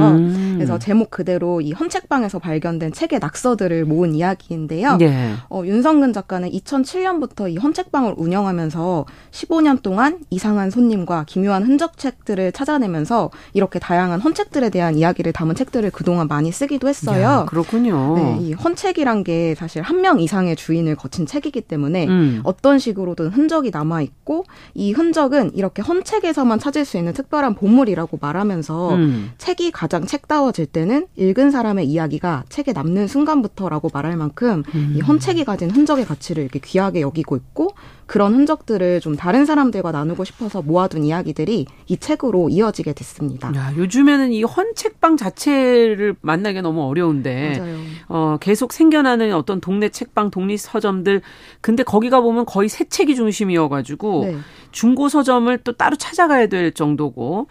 그래서 제목 그대로 이 헌책방에서 발견된 책의 낙서들을 모은 이야기인데요. 네. 윤성근 작가는 2007년부터 이 헌책방을 운영하면서 15년 동안 이상한 손님과 기묘한 흔적책들을 찾아내면서 이렇게 다양한 헌책들에 대한 이야기를 담은 책들을 그동안 많이 쓰기도 했어요. 야, 그렇군요. 네, 이 헌책이란 게 사실 한 명 이상의 주인을 거친 책이기 때문에 어떤 식으로든 흔적이 남아있고 이 흔적은 이렇게 헌책에서만 찾을 수 있는 특별한 보물이라고 말하면서 책이 가장 책다워질 때는 읽은 사람의 이야기가 책에 남는 순간부터라고 말할 만큼 이 헌책이 가진 흔적의 가치를 이렇게 귀하게 여기고 있고 그런 흔적들을 좀 다른 사람들과 나누고 싶어서 모아둔 이야기들이 이 책으로 이어지게 됐습니다. 야, 요즘에는 이 헌책방 자체를 만나기가 너무 어려운데 계속 생겨나는 어떤 동네 책방, 독립 서점들 근데 거기가 보면 거의 새 책이 중심이어가지고 네. 중고 서점을 또 따로 찾아가야 될 정도고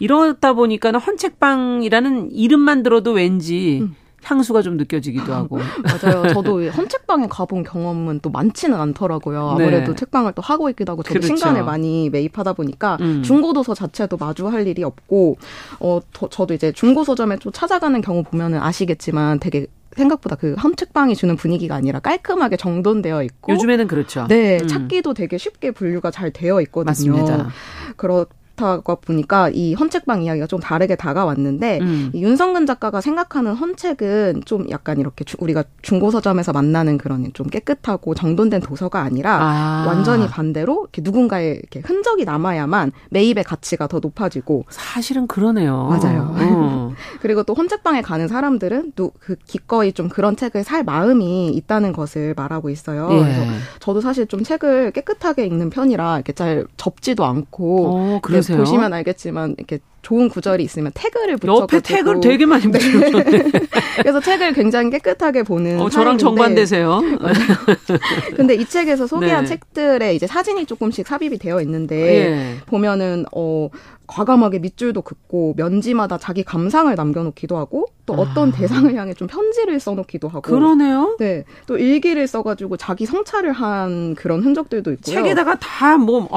이러다 보니까 헌책방이라는 이름만 들어도 왠지 향수가 좀 느껴지기도 하고. 맞아요. 저도 헌책방에 가본 경험은 또 많지는 않더라고요. 아무래도 네. 책방을 또 하고 있기도 하고 저도 그렇죠. 신간에 많이 매입하다 보니까 중고도서 자체도 마주할 일이 없고 저도 이제 중고서점에 좀 찾아가는 경우 보면은 아시겠지만 되게 생각보다 그 헌책방이 주는 분위기가 아니라 깔끔하게 정돈되어 있고 요즘에는 그렇죠. 네. 찾기도 되게 쉽게 분류가 잘 되어 있거든요. 맞습니다. 그렇다고 보니까 이 헌책방 이야기가 좀 다르게 다가왔는데 이 윤성근 작가가 생각하는 헌책은 좀 약간 이렇게 우리가 중고서점에서 만나는 그런 좀 깨끗하고 정돈된 도서가 아니라 완전히 반대로 이렇게 누군가의 이렇게 흔적이 남아야만 매입의 가치가 더 높아지고 사실은 그러네요. 맞아요. 그리고 또 헌책방에 가는 사람들은 또 그 기꺼이 좀 그런 책을 살 마음이 있다는 것을 말하고 있어요. 예. 그래서 저도 사실 좀 책을 깨끗하게 읽는 편이라 이렇게 잘 접지도 않고 보시면 알겠지만 이렇게 좋은 구절이 있으면 태그를 붙여가지고 옆에 태그를 되게 많이 붙여요. 네. 그래서 책을 굉장히 깨끗하게 보는 저랑 정반대세요. 근데 이 책에서 소개한 네. 책들에 이제 사진이 조금씩 삽입이 되어 있는데 예. 보면은 과감하게 밑줄도 긋고 면지마다 자기 감상을 남겨놓기도 하고 또 어떤 대상을 향해 좀 편지를 써놓기도 하고 그러네요. 네, 또 일기를 써가지고 자기 성찰을 한 그런 흔적들도 있고요. 책에다가 다 뭐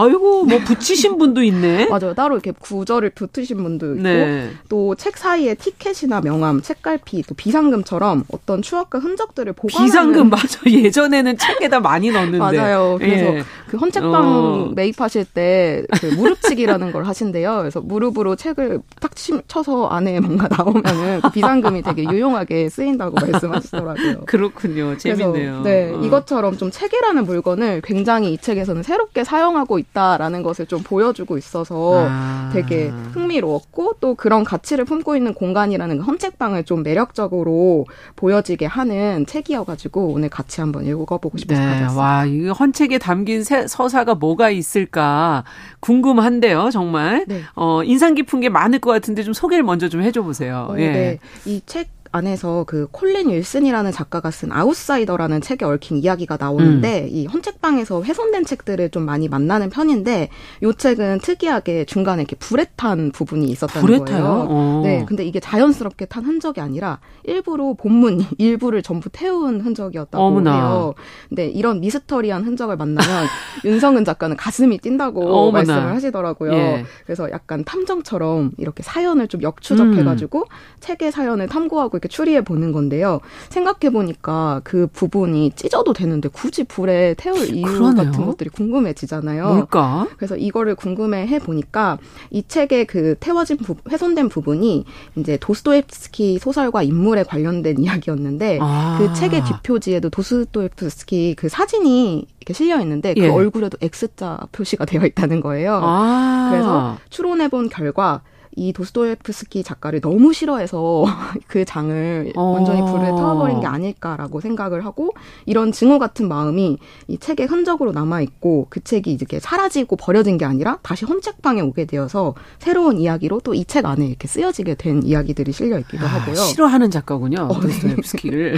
붙이신 분도 있네. 맞아요. 따로 이렇게 구절을 붙이신 분도 있고 네. 또 책 사이에 티켓이나 명함, 책갈피, 또 비상금처럼 어떤 추억과 흔적들을 보관하는 비상금 맞아. 예전에는 책에다 많이 넣었는데 맞아요. 그래서 예. 그 헌책방 매입하실 때 그 무릎치기라는 걸 하신대요. 그래서 무릎으로 책을 탁 쳐서 안에 뭔가 나오면은 비상금이 되게 유용하게 쓰인다고 말씀하시더라고요. 그렇군요. 재밌네요. 그래서, 네, 이것처럼 좀 책이라는 물건을 굉장히 이 책에서는 새롭게 사용하고 있다라는 것을 좀 보여주고 있어서 되게 흥미로웠고 또 그런 가치를 품고 있는 공간이라는 헌책방을 좀 매력적으로 보여지게 하는 책이어가지고 오늘 같이 한번 읽어보고 싶어서 가져왔어요. 와, 이 헌책에 담긴 서사가 뭐가 있을까 궁금한데요. 정말. 네. 인상 깊은 게 많을 것 같은데 좀 소개를 먼저 좀 해줘 보세요. 예. 네. 이 책 안에서 그 콜린 윌슨이라는 작가가 쓴 아웃사이더라는 책에 얽힌 이야기가 나오는데 이 헌책방에서 훼손된 책들을 좀 많이 만나는 편인데 이 책은 특이하게 중간에 이렇게 불에 탄 부분이 있었다는 불에 거예요. 어. 네, 근데 이게 자연스럽게 탄 흔적이 아니라 일부러 본문 일부를 전부 태운 흔적이었다고 어머나. 해요. 근데 이런 미스터리한 흔적을 만나면 윤성은 작가는 가슴이 뛴다고 어머나. 말씀을 하시더라고요. 예. 그래서 약간 탐정처럼 이렇게 사연을 좀 역추적해가지고 책의 사연을 탐구하고 이렇게 추리해보는 건데요. 생각해보니까 그 부분이 찢어도 되는데 굳이 불에 태울 이유 그러네요. 같은 것들이 궁금해지잖아요. 뭘까? 그래서 이거를 궁금해해보니까 이 책의 그 태워진 훼손된 부분이 이제 도스토옙스키 소설과 인물에 관련된 이야기였는데 그 책의 뒷표지에도 도스토옙스키 그 사진이 이렇게 실려있는데 그 예. 얼굴에도 X자 표시가 되어 있다는 거예요. 그래서 추론해본 결과 이 도스토옙스키 작가를 너무 싫어해서 그 장을 완전히 불에 태워버린 게 아닐까라고 생각을 하고 이런 증오 같은 마음이 이 책의 흔적으로 남아있고 그 책이 이렇게 사라지고 버려진 게 아니라 다시 헌책방에 오게 되어서 새로운 이야기로 또 이 책 안에 이렇게 쓰여지게 된 이야기들이 실려있기도 하고요. 싫어하는 작가군요. 도스토옙스키를.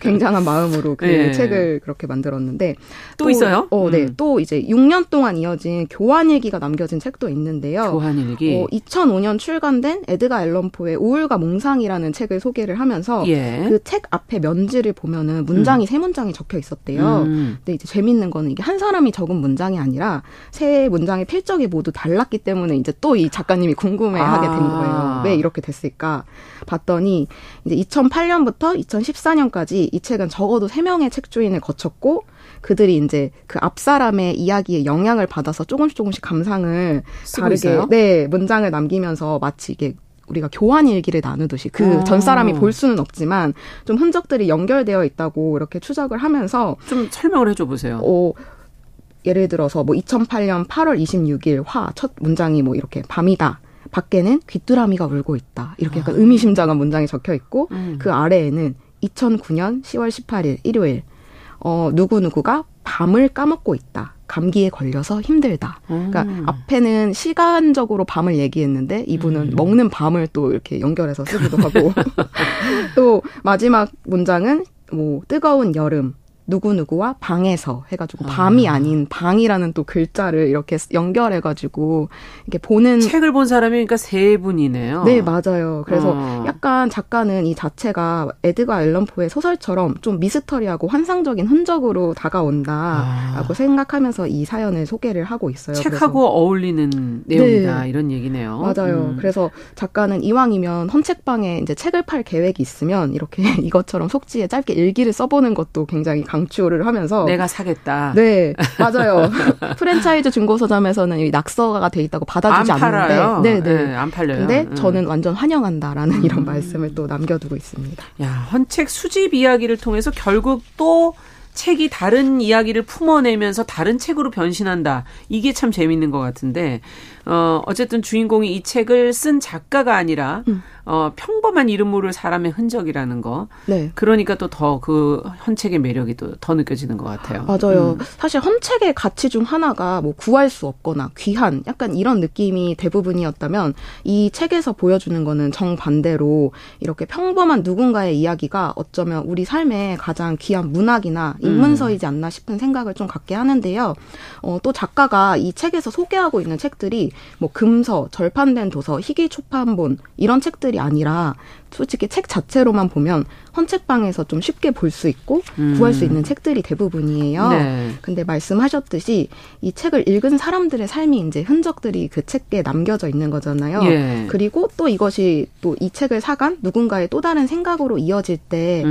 굉장한 마음으로 그 네. 책을 그렇게 만들었는데. 또 있어요? 네. 또 이제 6년 동안 이어진 교환일기가 남겨진 책도 있는데요. 교환일기. 2005년 출간된 에드가 앨런 포의 우울과 몽상이라는 책을 소개를 하면서 예. 그 책 앞에 면지를 보면은 문장이 세 문장이 적혀 있었대요. 근데 이제 재밌는 거는 이게 한 사람이 적은 문장이 아니라 세 문장의 필적이 모두 달랐기 때문에 이제 또 이 작가님이 궁금해하게 된 거예요. 왜 이렇게 됐을까? 봤더니 이제 2008년부터 2014년까지 이 책은 적어도 3명의 책 주인을 거쳤고 그들이 이제 그 앞사람의 이야기에 영향을 받아서 조금씩 감상을 다르게 네, 문장을 남기면서 마치 이게 우리가 교환일기를 나누듯이 그 전 사람이 볼 수는 없지만 좀 흔적들이 연결되어 있다고 이렇게 추적을 하면서 좀 설명을 해줘 보세요. 예를 들어서 2008년 8월 26일 화 첫 문장이 이렇게 밤이다. 밖에는 귀뚜라미가 울고 있다. 이렇게 약간 의미심장한 문장이 적혀 있고 그 아래에는 2009년 10월 18일 일요일 누구누구가 밤을 까먹고 있다. 감기에 걸려서 힘들다. 그러니까 앞에는 시간적으로 밤을 얘기했는데 이분은 먹는 밤을 또 이렇게 연결해서 쓰기도 하고 또 마지막 문장은 뜨거운 여름. 누구누구와 방에서 해가지고 밤이 아닌 방이라는 또 글자를 이렇게 연결해가지고 이렇게 보는 책을 본 사람이 그러니까 3분이네요. 네 맞아요. 그래서 약간 작가는 이 자체가 에드가 앨런 포의 소설처럼 좀 미스터리하고 환상적인 흔적으로 다가온다라고 생각하면서 이 사연을 소개를 하고 있어요. 책하고 그래서. 어울리는 내용이다 네. 이런 얘기네요. 맞아요. 그래서 작가는 이왕이면 헌책방에 이제 책을 팔 계획이 있으면 이렇게 이것처럼 속지에 짧게 일기를 써보는 것도 굉장히 강추를 하면서 내가 사겠다. 네, 맞아요. 프랜차이즈 중고 서점에서는 낙서가 돼 있다고 받아주지 안 않는데, 팔아요. 네, 안 팔려요. 근데 저는 완전 환영한다라는 이런 말씀을 또 남겨두고 있습니다. 야, 헌책 수집 이야기를 통해서 결국 또 책이 다른 이야기를 품어내면서 다른 책으로 변신한다. 이게 참 재밌는 것 같은데 어쨌든 주인공이 이 책을 쓴 작가가 아니라 평범한 이름 모를 사람의 흔적이라는 거. 네. 그러니까 또 더 그 헌책의 매력이 또 더 느껴지는 것 같아요. 맞아요. 사실 헌책의 가치 중 하나가 뭐 구할 수 없거나 귀한 약간 이런 느낌이 대부분이었다면 이 책에서 보여주는 거는 정반대로 이렇게 평범한 누군가의 이야기가 어쩌면 우리 삶의 가장 귀한 문학이나 인문서이지 않나 싶은 생각을 좀 갖게 하는데요. 또 작가가 이 책에서 소개하고 있는 책들이 뭐 금서, 절판된 도서, 희귀초판본 이런 책들이 아니라 솔직히 책 자체로만 보면 헌책방에서 좀 쉽게 볼 수 있고 구할 수 있는 책들이 대부분이에요. 네. 근데 말씀하셨듯이 이 책을 읽은 사람들의 삶이 이제 흔적들이 그 책에 남겨져 있는 거잖아요. 예. 그리고 또 이것이 또 이 책을 사간 누군가의 또 다른 생각으로 이어질 때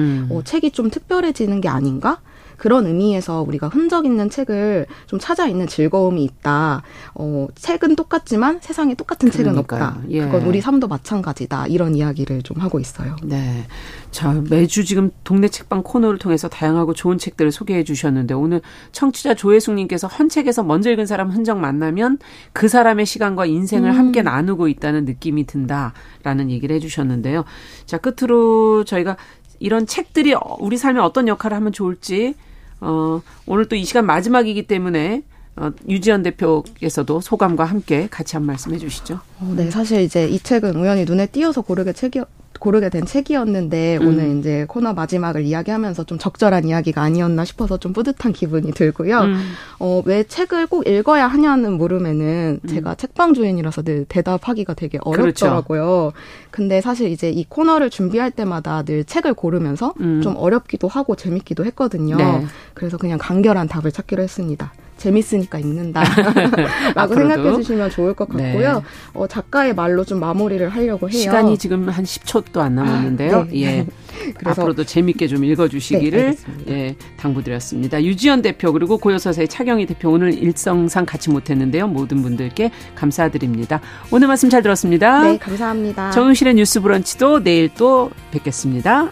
책이 좀 특별해지는 게 아닌가? 그런 의미에서 우리가 흔적 있는 책을 좀 찾아 읽는 즐거움이 있다. 책은 똑같지만 세상에 똑같은 그러니까요. 책은 없다. 예. 그건 우리 삶도 마찬가지다. 이런 이야기를 좀 하고 있어요. 네. 자, 매주 지금 동네 책방 코너를 통해서 다양하고 좋은 책들을 소개해 주셨는데 오늘 청취자 조혜숙님께서 헌책에서 먼저 읽은 사람 흔적 만나면 그 사람의 시간과 인생을 함께 나누고 있다는 느낌이 든다라는 얘기를 해 주셨는데요. 자, 끝으로 저희가 이런 책들이 우리 삶에 어떤 역할을 하면 좋을지 오늘 또 이 시간 마지막이기 때문에 유지연 대표께서도 소감과 함께 같이 한 말씀 해주시죠. 네, 사실 이제 이 책은 우연히 눈에 띄어서 고르게 된 책이었는데 오늘 이제 코너 마지막을 이야기하면서 좀 적절한 이야기가 아니었나 싶어서 좀 뿌듯한 기분이 들고요. 왜 책을 꼭 읽어야 하냐는 물음에는 제가 책방 주인이라서 늘 대답하기가 되게 어렵더라고요. 그렇죠. 근데 사실 이제 이 코너를 준비할 때마다 늘 책을 고르면서 좀 어렵기도 하고 재밌기도 했거든요. 네. 그래서 그냥 간결한 답을 찾기로 했습니다. 재밌으니까 읽는다 라고 생각해 주시면 좋을 것 같고요. 네. 작가의 말로 좀 마무리를 하려고 해요. 시간이 지금 한 10초도 안 남았는데요. 네. 예. 그래서 앞으로도 재밌게 좀 읽어주시기를 네, 예, 당부드렸습니다. 유지연 대표 그리고 고여서사의 차경희 대표 오늘 일성상 같이 못했는데요. 모든 분들께 감사드립니다. 오늘 말씀 잘 들었습니다. 네, 감사합니다. 정용실의 뉴스 브런치도 내일 또 뵙겠습니다.